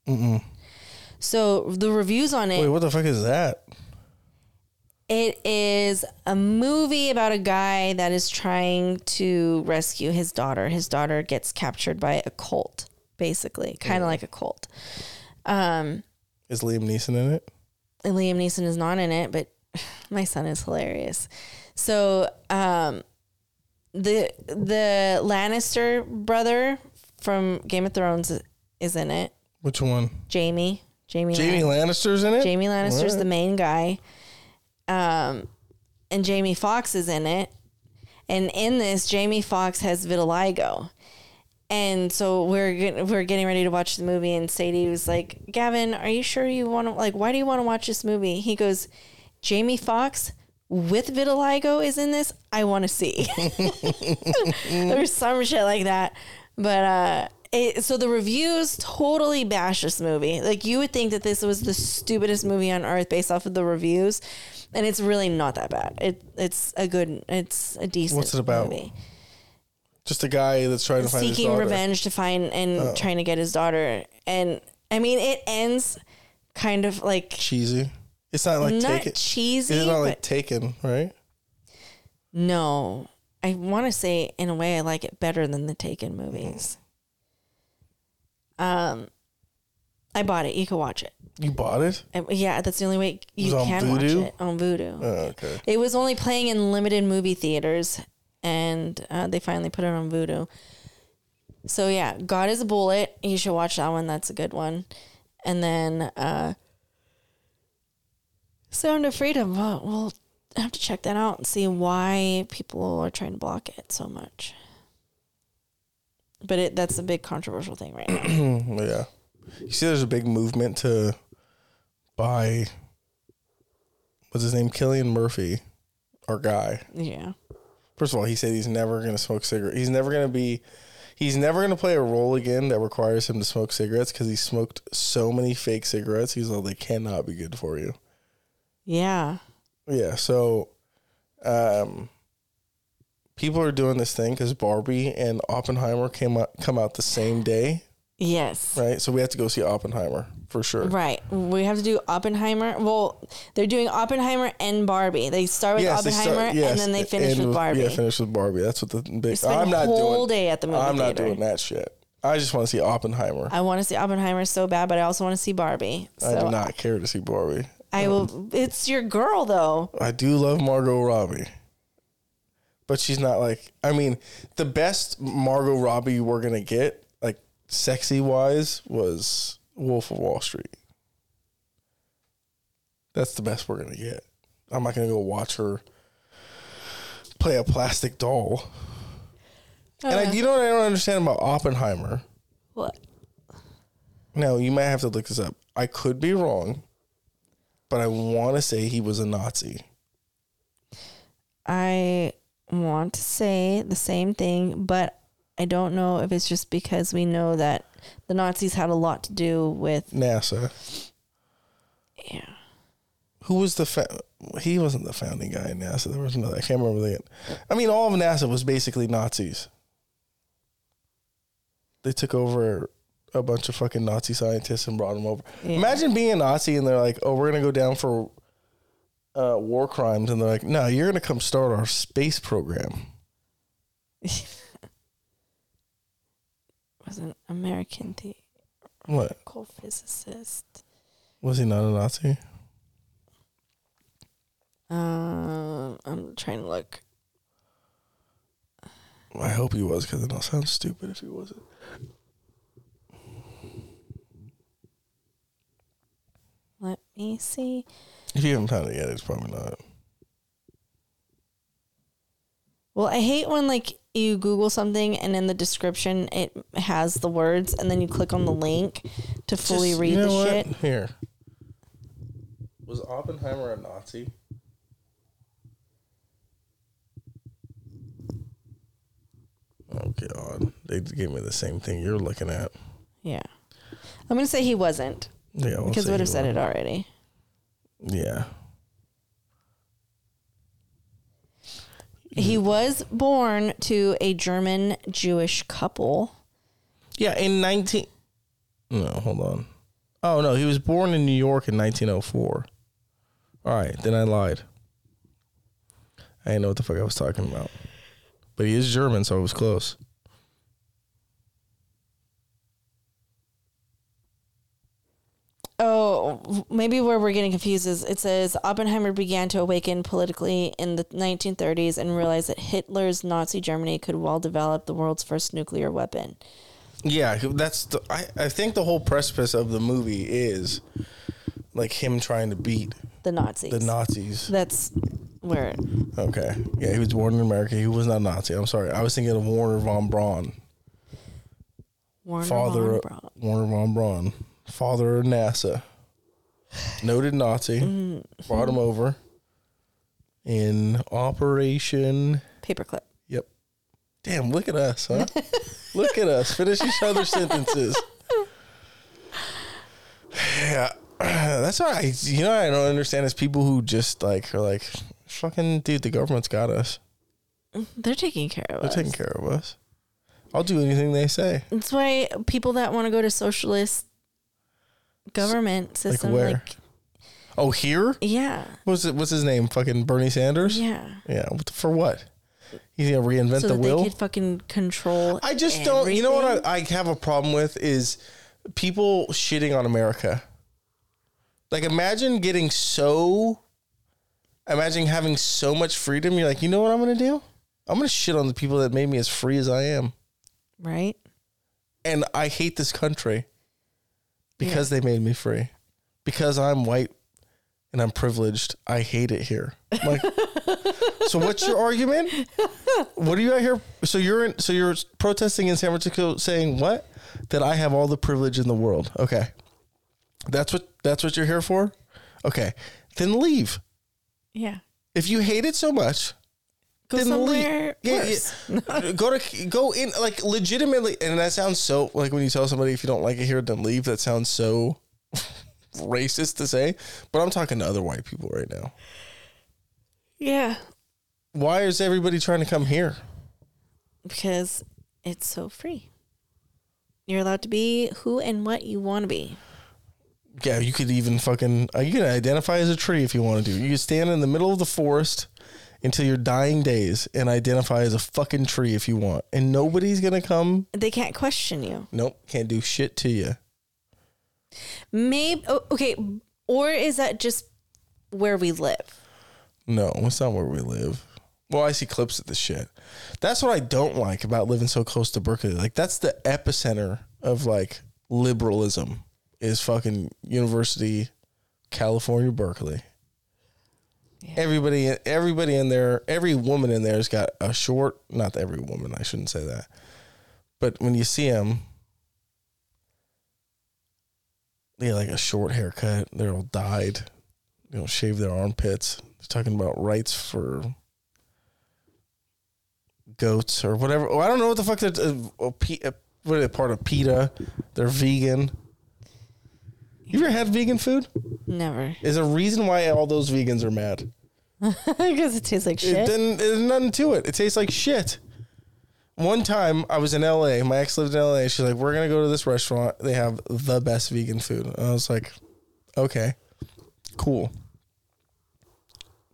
Mm-mm. So the reviews on it. Wait, what the fuck is that? It is a movie about a guy that is trying to rescue his daughter. His daughter gets captured by a cult, basically, kind of like a cult. Is Liam Neeson in it? Liam Neeson is not in it, but my son is hilarious. So, the Lannister brother from Game of Thrones is in it. Which one? Jamie Lannister's in it? Jamie Lannister's the main guy. And Jamie Foxx is in it. And in this, Jamie Foxx has vitiligo. And so we're getting ready to watch the movie, and Sadie was like, Gavin, are you sure you want to, like, why do you want to watch this movie? He goes, Jamie Foxx with vitiligo is in this. I want to see. There's some shit like that. But, so the reviews totally bash this movie. Like, you would think that this was the stupidest movie on earth based off of the reviews, and it's really not that bad. It's a decent movie. What's it about? Just a guy that's trying to find his daughter. Seeking revenge to find and trying to get his daughter. And I mean, it ends kind of like cheesy. It's not like Taken. Not cheesy. It's not like Taken, right? No, I want to say in a way I like it better than the Taken movies. I bought it. You can watch it. You bought it? Yeah, that's the only way you can watch it. On Vudu. Oh, okay. It was only playing in limited movie theaters, and they finally put it on Vudu. So yeah, God is a Bullet. You should watch that one. That's a good one. And then Sound of Freedom. We'll have to check that out and see why people are trying to block it so much. But that's a big controversial thing right now. Yeah. You see there's a big movement to buy, what's his name? Cillian Murphy, our guy. Yeah. First of all, he said he's never going to smoke cigarettes. He's never going to play a role again that requires him to smoke cigarettes because he smoked so many fake cigarettes. He's like, they cannot be good for you. Yeah. Yeah. So, people are doing this thing because Barbie and Oppenheimer come out the same day. Yes. Right? So we have to go see Oppenheimer for sure. Right. We have to do Oppenheimer. Well, they're doing Oppenheimer and Barbie. They start with Oppenheimer and then they finish with Barbie. Yeah, finish with Barbie. That's what the big... I'm not doing... whole day at the movie theater. I'm not doing that shit. I just want to see Oppenheimer. I want to see Oppenheimer so bad, but I also want to see Barbie. So I do not care to see Barbie. I will... It's your girl, though. I do love Margot Robbie. But she's not like... I mean, the best Margot Robbie we're going to get, like, sexy-wise, was Wolf of Wall Street. That's the best we're going to get. I'm not going to go watch her play a plastic doll. And you know what I don't understand about Oppenheimer? What? No, you might have to look this up. I could be wrong, but I want to say he was a Nazi. I... want to say the same thing, but I don't know if it's just because we know that the Nazis had a lot to do with NASA. Yeah. Who was the he wasn't the founding guy in NASA. There was another. I can't remember the end. I mean, all of NASA was basically Nazis. They took over a bunch of fucking Nazi scientists and brought them over. Yeah. Imagine being a Nazi and they're like, oh, we're gonna go down for war crimes, and they're like, no, you're gonna come start our space program. Was an American theoretical physicist. Was he not a Nazi? I'm trying to look. I hope he was, because it'll sound stupid if he wasn't. Let me see. If you haven't found it yet, it's probably not. Well, I hate when, like, you Google something and in the description it has the words and then you click on the link to fully read the shit. Here. Was Oppenheimer a Nazi? Oh, God. They gave me the same thing you're looking at. Yeah. I'm going to say he wasn't. Yeah, because we would have said it already. Yeah. He was born to a German Jewish couple. Yeah, in No, hold on. Oh, no, he was born in New York in 1904. All right, then I lied. I didn't know what the fuck I was talking about. But he is German, so it was close. Oh, maybe where we're getting confused is it says Oppenheimer began to awaken politically in the 1930s and realized that Hitler's Nazi Germany could well develop the world's first nuclear weapon. Yeah, that's the, I think the whole precipice of the movie is like him trying to beat the Nazis. The Nazis. That's where. Okay. Yeah, he was born in America. He was not Nazi. I'm sorry. I was thinking of Wernher Von Braun. Wernher Von Braun. Father of NASA. Noted Nazi. Mm-hmm. Brought him over in Operation Paperclip. Yep. Damn, look at us, huh? Look at us. Finish each other's sentences. Yeah. That's why I don't understand is people who just like are like, fucking dude, the government's got us. They're taking care of us. I'll do anything they say. That's why people that want to go to socialist government system, like where? Like, oh, here? Yeah. What's his name? Fucking Bernie Sanders? Yeah. Yeah. For what? He's gonna reinvent the wheel. So they could fucking control. I just everything. Don't. You know what I have a problem with is people shitting on America. Like, imagine having so much freedom. You're like, you know what I'm gonna do? I'm gonna shit on the people that made me as free as I am. Right. And I hate this country because they made me free. Because I'm white and I'm privileged. I hate it here. I'm like, so what's your argument? What are you out here? So you're protesting in San Francisco saying what? That I have all the privilege in the world. Okay. That's what you're here for? Okay. Then leave. Yeah. If you hate it so much, go then somewhere leave. Yeah. go in like legitimately, and that sounds so like when you tell somebody if you don't like it here, then leave. That sounds so racist to say. But I'm talking to other white people right now. Yeah. Why is everybody trying to come here? Because it's so free. You're allowed to be who and what you want to be. Yeah, you could even fucking... You can identify as a tree if you want to do. You could stand in the middle of the forest until your dying days and identify as a fucking tree if you want. And nobody's going to come... They can't question you. Nope, can't do shit to you. Maybe... Oh, okay, or is that just where we live? No, it's not where we live. Well, I see clips of this shit. That's what I don't like about living so close to Berkeley. Like, that's the epicenter of, like, liberalism. Is fucking University, California, Berkeley. Yeah. Everybody in there, every woman in there's got a short, not every woman, I shouldn't say that. But when you see them, they have like a short haircut, they're all dyed, they don't shave their armpits. They're talking about rights for goats or whatever. Oh, I don't know what the fuck what are they, part of PETA? They're vegan. You ever had vegan food? Never. There's a reason why all those vegans are mad. Because it tastes like shit. There's nothing to it. It tastes like shit. One time I was in LA. My ex lived in LA. She's like, we're going to go to this restaurant. They have the best vegan food. And I was like, okay, cool.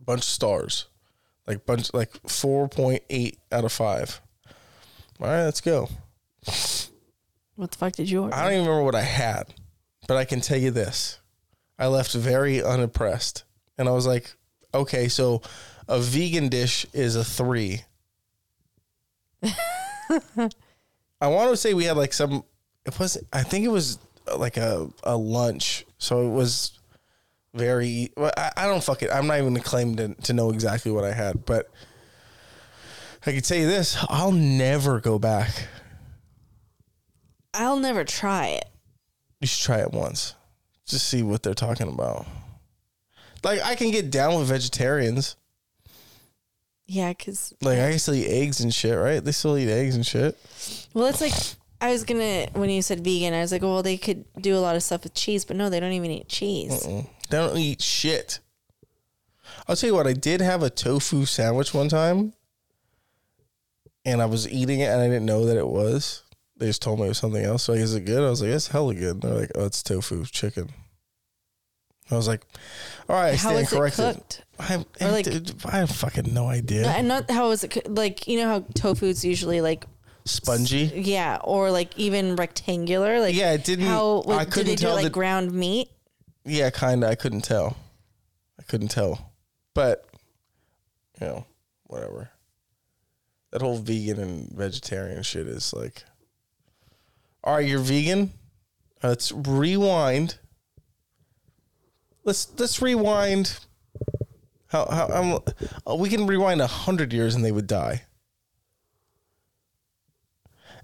Bunch of stars. Like 4.8 out of 5. All right, let's go. What the fuck did you order? I don't even remember what I had. But I can tell you this. I left very unimpressed. And I was like, okay, so a vegan dish is a 3. I want to say we had like some, it wasn't, I think it was like a lunch. So it was very, well, I don't fuck it. I'm not even claiming to know exactly what I had. But I can tell you this, I'll never go back. I'll never try it. You should try it once. Just see what they're talking about. Like, I can get down with vegetarians. Yeah, because... Like, I still eat eggs and shit, right? They still eat eggs and shit. Well, it's like... When you said vegan, I was like, well, they could do a lot of stuff with cheese, but no, they don't even eat cheese. They don't eat shit. I'll tell you what, I did have a tofu sandwich one time, and I was eating it, and I didn't know that it was... They just told me it was something else. So, like, is it good? I was like, it's hella good. And they're like, oh, it's tofu chicken. I was like, all right, I stand corrected. How is it cooked? I have fucking no idea. And not how is it cooked. Like, you know how tofu's usually like spongy? Yeah, or like even rectangular. Like, yeah, it didn't. I couldn't tell. Did they do it like ground meat? Yeah, kind of. I couldn't tell. But, you know, whatever. That whole vegan and vegetarian shit is like. All right, you're vegan. Let's rewind. Let's rewind. We can rewind 100 years and they would die.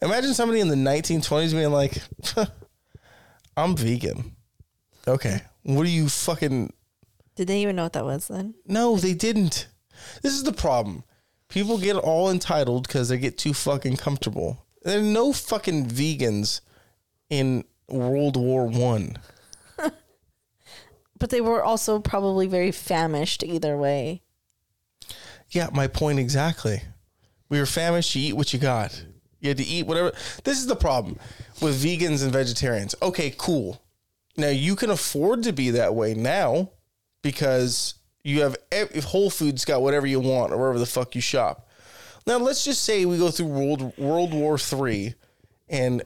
Imagine somebody in the 1920s being like, I'm vegan. Okay. What are you fucking... Did they even know what that was then? No, they didn't. This is the problem. People get all entitled because they get too fucking comfortable. There are no fucking vegans in World War I. But they were also probably very famished either way. Yeah, my point exactly. We were famished. You eat what you got. You had to eat whatever. This is the problem with vegans and vegetarians. Okay, cool. Now you can afford to be that way now because you have Whole Foods got whatever you want or wherever the fuck you shop. Now let's just say we go through World War III and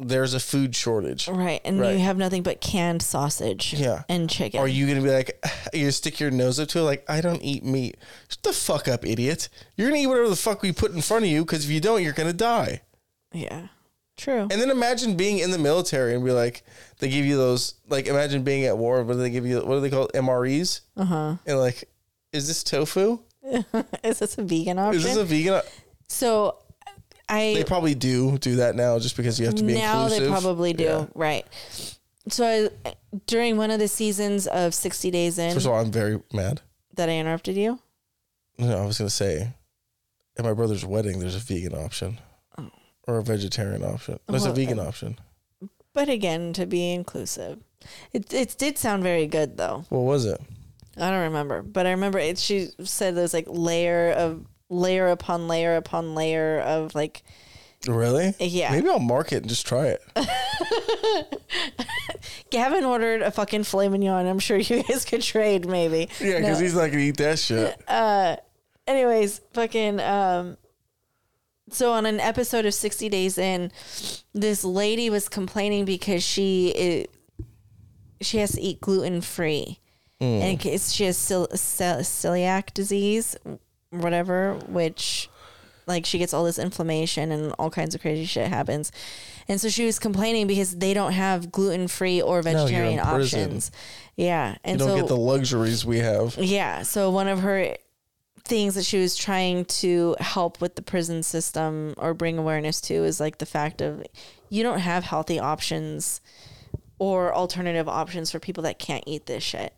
there's a food shortage. Right. And you have nothing but canned sausage and chicken. Are you going to be like, you stick your nose up to it? Like, I don't eat meat. Shut the fuck up, idiot. You're going to eat whatever the fuck we put in front of you. Cause if you don't, you're going to die. Yeah. True. And then imagine being in the military and be like, they give you those, like imagine being at war, but they give you, what do they call it? MREs. Uh-huh. And like, is this tofu? Is this a vegan option? So they probably do that now just because you have to be inclusive. Now they probably do. Yeah. Right. So during one of the seasons of 60 Days In. First of all, I'm very mad. That I interrupted you? No, I was going to say, at my brother's wedding, there's a vegan option. Oh. Or a vegetarian option. There's a vegan option. But again, to be inclusive. It did sound very good, though. What was it? I don't remember. But I remember it. She said there's like layer upon layer upon layer of like... Really? Yeah. Maybe I'll mark it and just try it. Gavin ordered a fucking filet mignon. I'm sure you guys could trade maybe. Yeah, because he's not going to eat that shit. Anyways, fucking... So on an episode of 60 Days In, this lady was complaining because she has to eat gluten-free. Mm. And she has celiac disease... whatever, which like she gets all this inflammation and all kinds of crazy shit happens. And so she was complaining because they don't have gluten-free or vegetarian options. Yeah. And you don't get the luxuries we have. Yeah. So one of her things that she was trying to help with the prison system or bring awareness to is like the fact of you don't have healthy options or alternative options for people that can't eat this shit.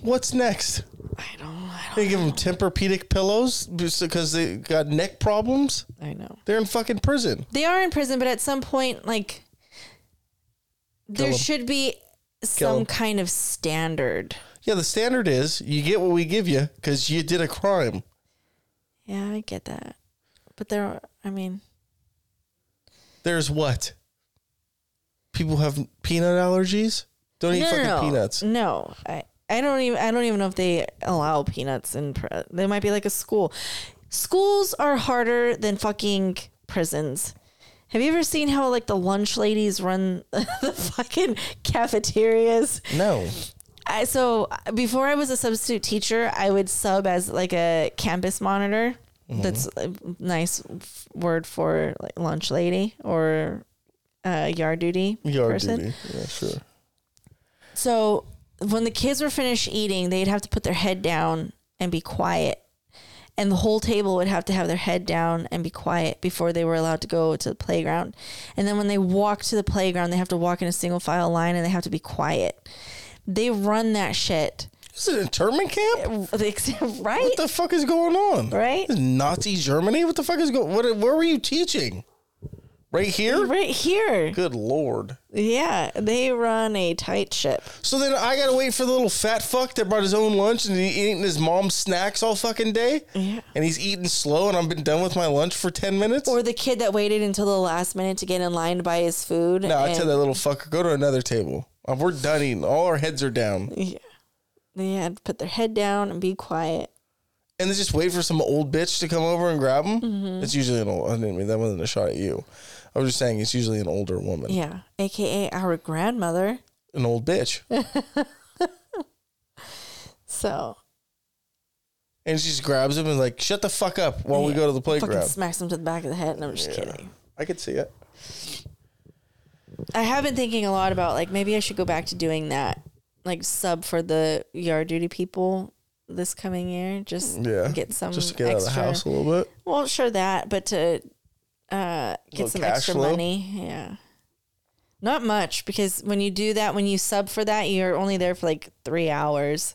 What's next? I don't They give them Tempur-Pedic pillows because they got neck problems? I know. They're in fucking prison. They are in prison, but at some point, like, there should be some kind of standard. Yeah, the standard is you get what we give you because you did a crime. Yeah, I get that. But there's what? People have peanut allergies? Don't eat fucking peanuts. No, I don't even know if they allow peanuts in prison. They might be like a school. Schools are harder than fucking prisons. Have you ever seen how like the lunch ladies run the fucking cafeterias? No. So before I was a substitute teacher, I would sub as like a campus monitor. Mm-hmm. That's a nice word for like lunch lady or yard duty person. Yard duty. Yeah, sure. So when the kids were finished eating, they'd have to put their head down and be quiet. And the whole table would have to have their head down and be quiet before they were allowed to go to the playground. And then when they walk to the playground, they have to walk in a single file line and they have to be quiet. They run that shit. This is an internment camp? Right? What the fuck is going on? Right? This is Nazi Germany? What the fuck is going on? Where were you teaching? Right here? Right here. Good Lord. Yeah, they run a tight ship. So then I got to wait for the little fat fuck that brought his own lunch and he's eating his mom's snacks all fucking day. Yeah. And he's eating slow and I've been done with my lunch for 10 minutes. Or the kid that waited until the last minute to get in line to buy his food. No, I tell that little fucker, go to another table. We're done eating. All our heads are down. Yeah. They had to put their head down and be quiet. And they just wait for some old bitch to come over and grab them. Mm-hmm. It's usually I didn't mean that wasn't a shot at you. I was just saying it's usually an older woman. Yeah. AKA our grandmother. An old bitch. So. And she just grabs him and like, shut the fuck up while we go to the playground. Fucking smacks him to the back of the head and I'm just kidding. I could see it. I have been thinking a lot about, like, maybe I should go back to doing that, like, sub for the yard duty people this coming year. Get some just to get extra, out of the house a little bit. Well, sure that, but to get some extra flow. Money. Yeah. Not much, because when you do that, when you sub for that, you're only there for like 3 hours.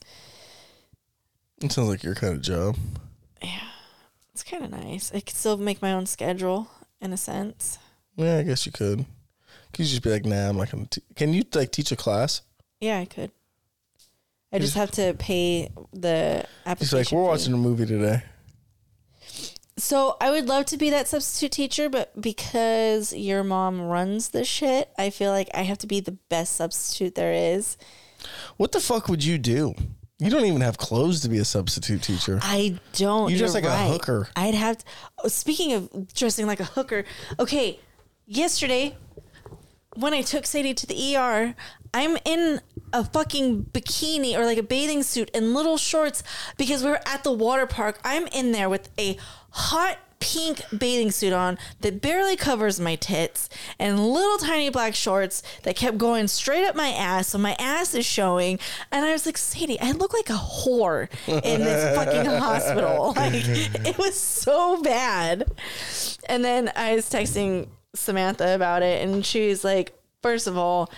It sounds like your kind of job. Yeah. It's kind of nice. I could still make my own schedule in a sense. Yeah, I guess you could. Could you just be like, nah, I'm not going to. Can you like teach a class? Yeah, I could. I just have to pay the application. He's like, we're watching a movie today. So I would love to be that substitute teacher, but because your mom runs the shit, I feel like I have to be the best substitute there is. What the fuck would you do? You don't even have clothes to be a substitute teacher. I don't. You're just like right. a hooker. I'd have to, speaking of dressing like a hooker. Okay. Yesterday, when I took Sadie to the ER, I'm in a fucking bikini or like a bathing suit and little shorts because we were at the water park. I'm in there with a hot pink bathing suit on that barely covers my tits and little tiny black shorts that kept going straight up my ass, so my ass is showing. And I was like, Sadie, I look like a whore in this fucking hospital. Like, it was so bad. And then I was texting Samantha about it, and she's like, first of all,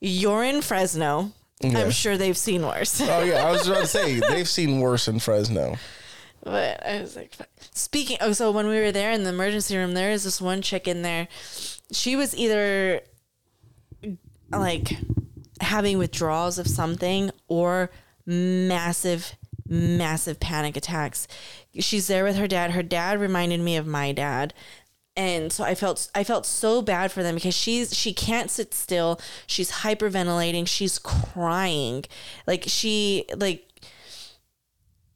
you're in Fresno. Yeah. I'm sure they've seen worse. Oh yeah, I was about to say, they've seen worse in Fresno. But I was like, speaking. Oh, so when we were there in the emergency room, there is this one chick in there. She was either like having withdrawals of something or massive panic attacks. She's there with her dad. Her dad reminded me of my dad. And so I felt so bad for them because she can't sit still. She's hyperventilating. She's crying.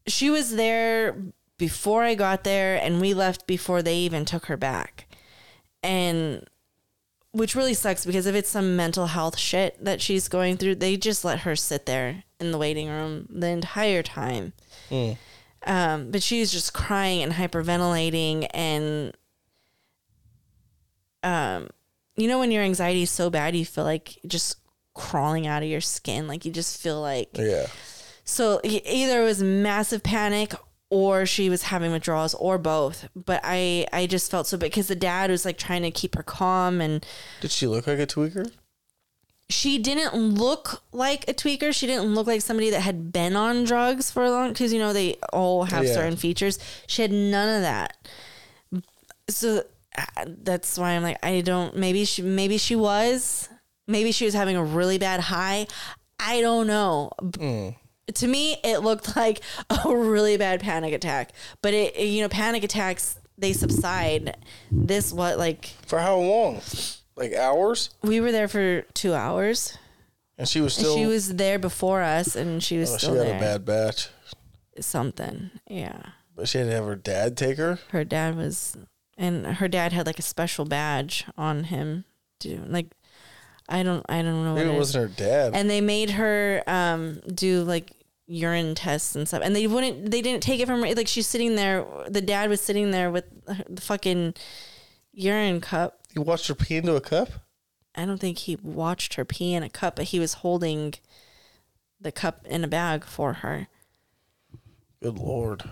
She was there before I got there, and we left before they even took her back. And which really sucks, because if it's some mental health shit that she's going through, they just let her sit there in the waiting room the entire time. Mm. But she's just crying and hyperventilating. And, you know, when your anxiety is so bad, you feel like just crawling out of your skin. Like, you just feel like, yeah. So either it was massive panic or she was having withdrawals or both. But I just felt so bad because the dad was like trying to keep her calm. And did she look like a tweaker? She didn't look like a tweaker. She didn't look like somebody that had been on drugs for a long, because, you know, they all have certain features. She had none of that. So that's why I'm like, I don't, maybe she was having a really bad high. I don't know. Mm. To me, it looked like a really bad panic attack. But, panic attacks, they subside. This, what, like... For how long? Like, hours? We were there for 2 hours. And she was still... She was there before us, and she was still there. She got a bad batch. Something, yeah. But she had to have her dad take her? Her dad was... And her dad had, like, a special badge on him. I don't know. Maybe it wasn't her dad. And they made her do, like, urine tests and stuff, and they didn't take it from her. Like, she's sitting there, the dad was sitting there with the fucking urine cup. He watched her pee into a cup? I don't think he watched her pee in a cup, but he was holding the cup in a bag for her. Good Lord.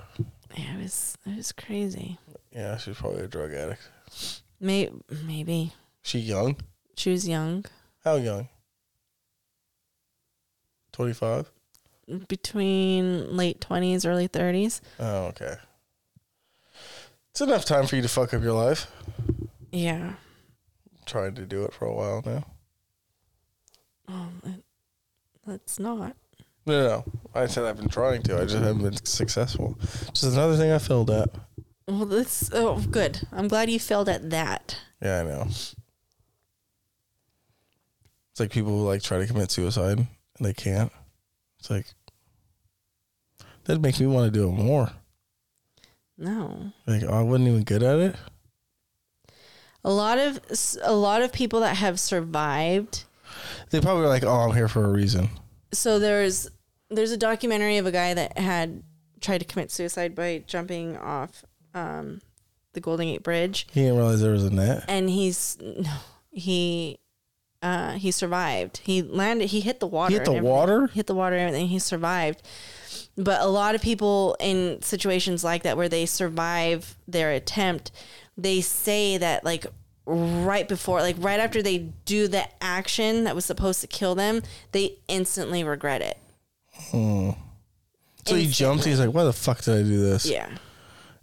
Yeah, it was crazy. Yeah, she's probably a drug addict. Maybe. She young? She was young. How young? 25? Between late 20s, early 30s. Oh, okay. It's enough time for you to fuck up your life. Yeah. I'm trying to do it for a while now. That's not. No. I said I've been trying to. I just haven't been successful. Which is another thing I failed at. Well, that's... Oh, good. I'm glad you failed at that. Yeah, I know. It's like people who like try to commit suicide and they can't. It's like, that'd make me want to do it more. No. Like, I wasn't even good at it. A lot of people that have survived, they probably were like, oh, I'm here for a reason. So there's a documentary of a guy that had tried to commit suicide by jumping off the Golden Gate Bridge. He didn't realize there was a net. And he survived. He landed. He hit the water. He hit the water? Hit the water and everything. He survived. But a lot of people in situations like that where they survive their attempt, they say that like right before, like right after they do the action that was supposed to kill them, they instantly regret it. Hmm. So he jumped. He's like, why the fuck did I do this? Yeah.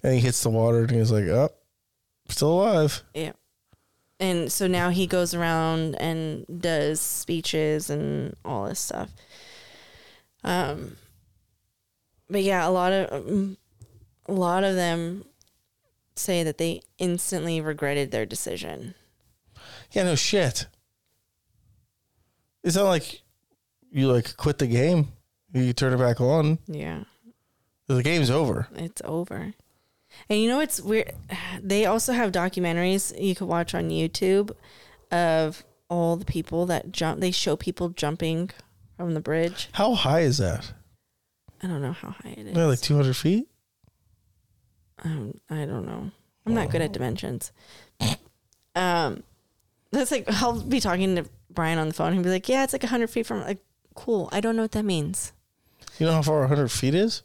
And he hits the water and he's like, oh, still alive. Yeah. And so now he goes around and does speeches and all this stuff. But yeah, a lot of them say that they instantly regretted their decision. Yeah, no shit. It's not like you like quit the game. You turn it back on. Yeah. The game's over. It's over. And you know what's weird? They also have documentaries you could watch on YouTube of all the people that jump. They show people jumping from the bridge. How high is that? I don't know how high it is. Yeah, like 200 feet? I don't know. I'm not good at dimensions. That's like, I'll be talking to Brian on the phone. He'll be like, yeah, it's like 100 feet from, like, cool. I don't know what that means. You know how far 100 feet is?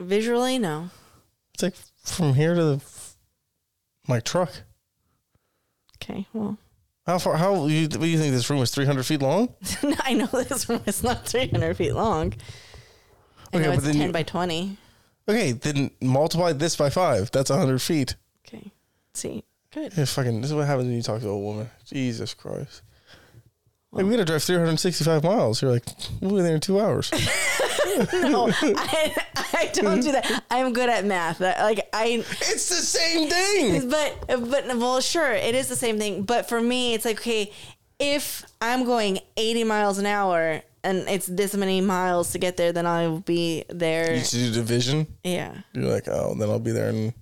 Visually, no. It's like from here to my truck. Okay, well. What do you think, this room is 300 feet long? I know this room is not 300 feet long. I know it's 10 by 20. Okay, then multiply this by 5. That's 100 feet. Okay. See? Good. Yeah, fucking, this is what happens when you talk to a woman. Jesus Christ. Well, like, we got to drive 365 miles. You're like, we'll be there in 2 hours. No, I don't do that. I'm good at math. It's the same thing. But well, sure, it is the same thing. But for me, it's like, okay, if I'm going 80 miles an hour and it's this many miles to get there, then I'll be there. You should do division? Yeah. You're like, oh, then I'll be there in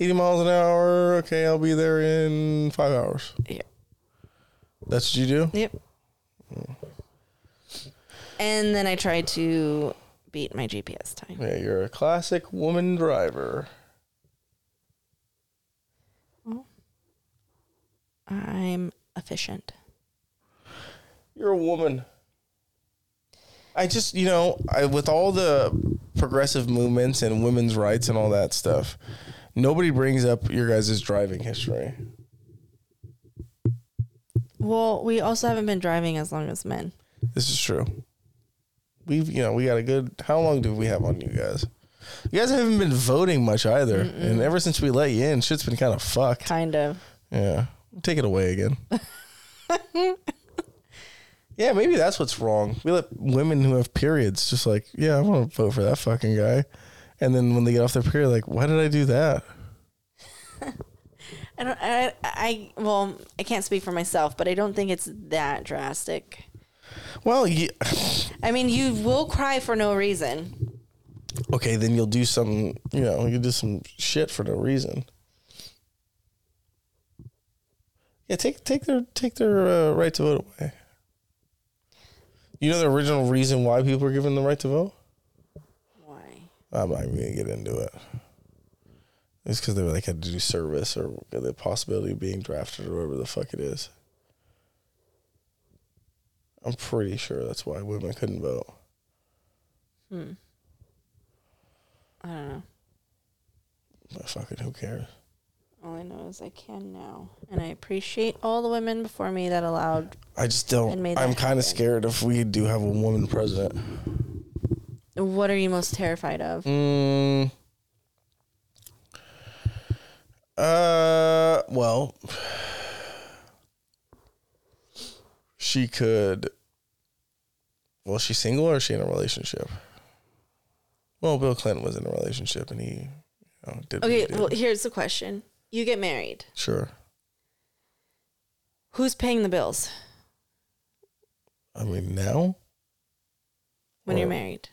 80 miles an hour. Okay, I'll be there in 5 hours. Yeah. That's what you do? Yep. Oh. And then I try to beat my GPS time. Yeah, you're a classic woman driver. Well, I'm efficient. You're a woman. I just, with all the progressive movements and women's rights and all that stuff, nobody brings up your guys' driving history. Well, we also haven't been driving as long as men. This is true. We got a good, how long do we have on you guys? You guys haven't been voting much either. Mm-mm. And ever since we let you in, shit's been kind of fucked. Kind of. Yeah. Take it away again. Yeah, maybe that's what's wrong. We let women who have periods just like, yeah, I want to vote for that fucking guy. And then when they get off their period, like, why did I do that? I can't speak for myself, but I don't think it's that drastic. Well, I mean, you will cry for no reason. Okay, then you'll do some, you'll do some shit for no reason. Yeah, take their right to vote away. You know the original reason why people were given the right to vote? Why? I'm not even going to get into it. It's because they were like had to do service or the possibility of being drafted or whatever the fuck it is. I'm pretty sure that's why women couldn't vote. I don't know. But fucking who cares? All I know is I can now. And I appreciate all the women before me that allowed. I just don't. I'm kind of scared if we do have a woman president. What are you most terrified of? Well, she could. Well, is she single or is she in a relationship? Well, Bill Clinton was in a relationship and he did. Okay, well, here's the question. You get married. Sure. Who's paying the bills? I mean, now? When you're married.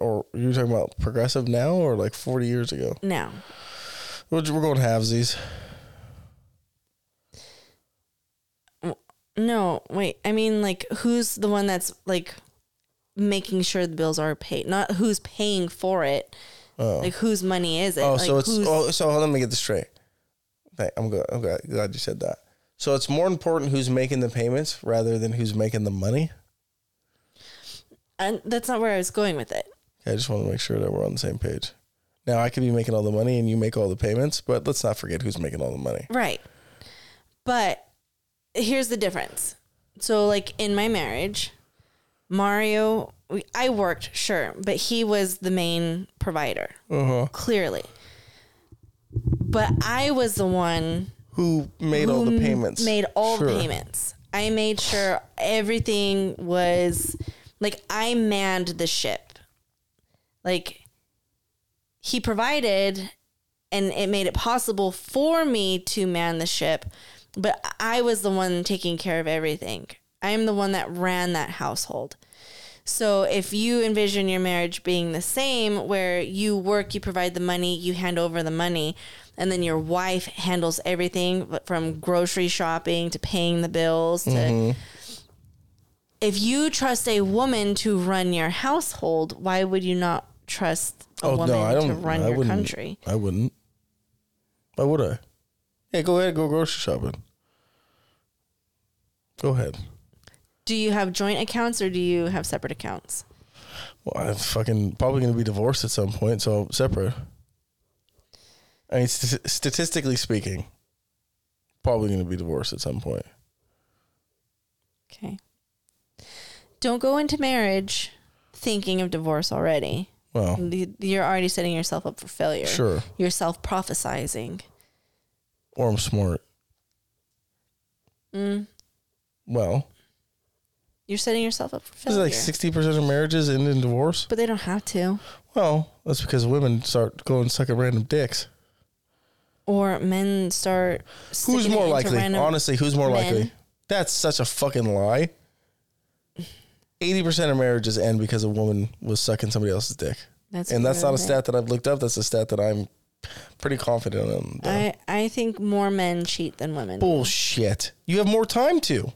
Or you're talking about progressive now or like 40 years ago? Now. We're going halvesies. No, wait. I mean, like, who's the one that's like making sure the bills are paid? Not who's paying for it. Oh. Like, whose money is it? Oh, like so let me get this straight. I'm glad you said that. So it's more important who's making the payments rather than who's making the money. And that's not where I was going with it. I just want to make sure that we're on the same page. Now, I could be making all the money and you make all the payments, but let's not forget who's making all the money. Right. But here's the difference. So, like, in my marriage, Mario, I worked, sure, but he was the main provider, clearly. But I was the one who made all the payments. I made sure everything was, like, I manned the ship. Like, he provided, and it made it possible for me to man the ship, but I was the one taking care of everything. I'm the one that ran that household. So if you envision your marriage being the same, where you work, you provide the money, you hand over the money, and then your wife handles everything from grocery shopping to paying the bills. To, if you trust a woman to run your household, why would you not trust a woman to run your country? I wouldn't. Why would I? Yeah, go ahead and go grocery shopping. Go ahead. Do you have joint accounts or do you have separate accounts? Well, I'm fucking probably going to be divorced at some point, so separate. I mean, statistically speaking, probably going to be divorced at some point. Okay. Don't go into marriage thinking of divorce already. Well, you're already setting yourself up for failure. Sure. You're self-prophesizing. Or I'm smart. Well. You're setting yourself up for failure. Is it like 60% of marriages end in divorce? But they don't have to. Well, that's because women start going sucking random dicks. Or men start... Who's more likely? Honestly, who's more likely? That's such a fucking lie. 80% of marriages end because a woman was sucking somebody else's dick. That's not a stat that I've looked up. That's a stat that I'm pretty confident in. I think more men cheat than women. Bullshit. You have more time to.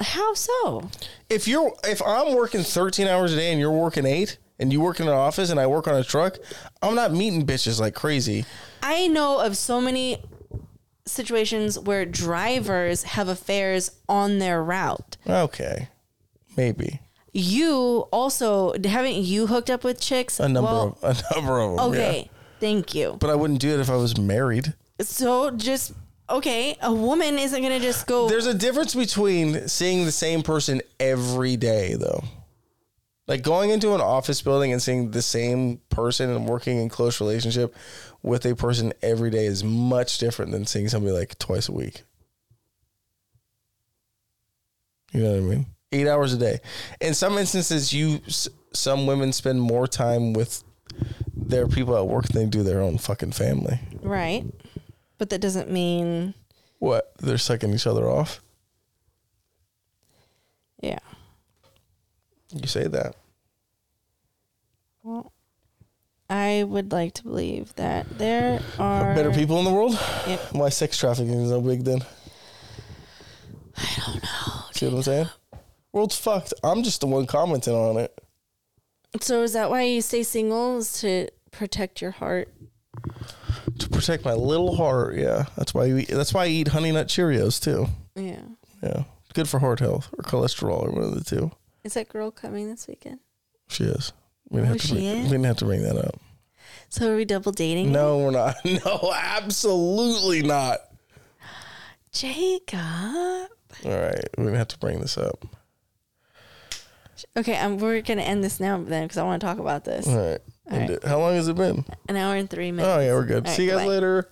How so? If I'm working 13 hours a day and you're working 8 and you work in an office and I work on a truck, I'm not meeting bitches like crazy. I know of so many situations where drivers have affairs on their route. Okay. Maybe. You also, haven't you hooked up with chicks? A number of them. Okay. Yeah. Thank you. But I wouldn't do it if I was married. So just... Okay, a woman isn't going to just go... There's a difference between seeing the same person every day, though. Like, going into an office building and seeing the same person and working in close relationship with a person every day is much different than seeing somebody, like, twice a week. You know what I mean? 8 hours a day. In some instances, some women spend more time with their people at work than they do their own fucking family. Right. But that doesn't mean... What? They're sucking each other off? Yeah. You say that. Well, I would like to believe that there are... Better people in the world? Yeah. Why sex trafficking is so big then? I don't know. See what I'm saying? World's fucked. I'm just the one commenting on it. So is that why you stay single? Is to protect your heart? To protect my little heart, yeah. That's why I eat Honey Nut Cheerios too. Yeah. Yeah. Good for heart health or cholesterol or one of the two. Is that girl coming this weekend? She is. We didn't have to bring that up. So are we double dating? No, we're not. No, absolutely not. Jacob. All right. We didn't have to bring this up. Okay, we're going to end this now then because I want to talk about this. All right. How long has it been? An hour and 3 minutes. Oh, yeah, we're good. All right, see you guys later.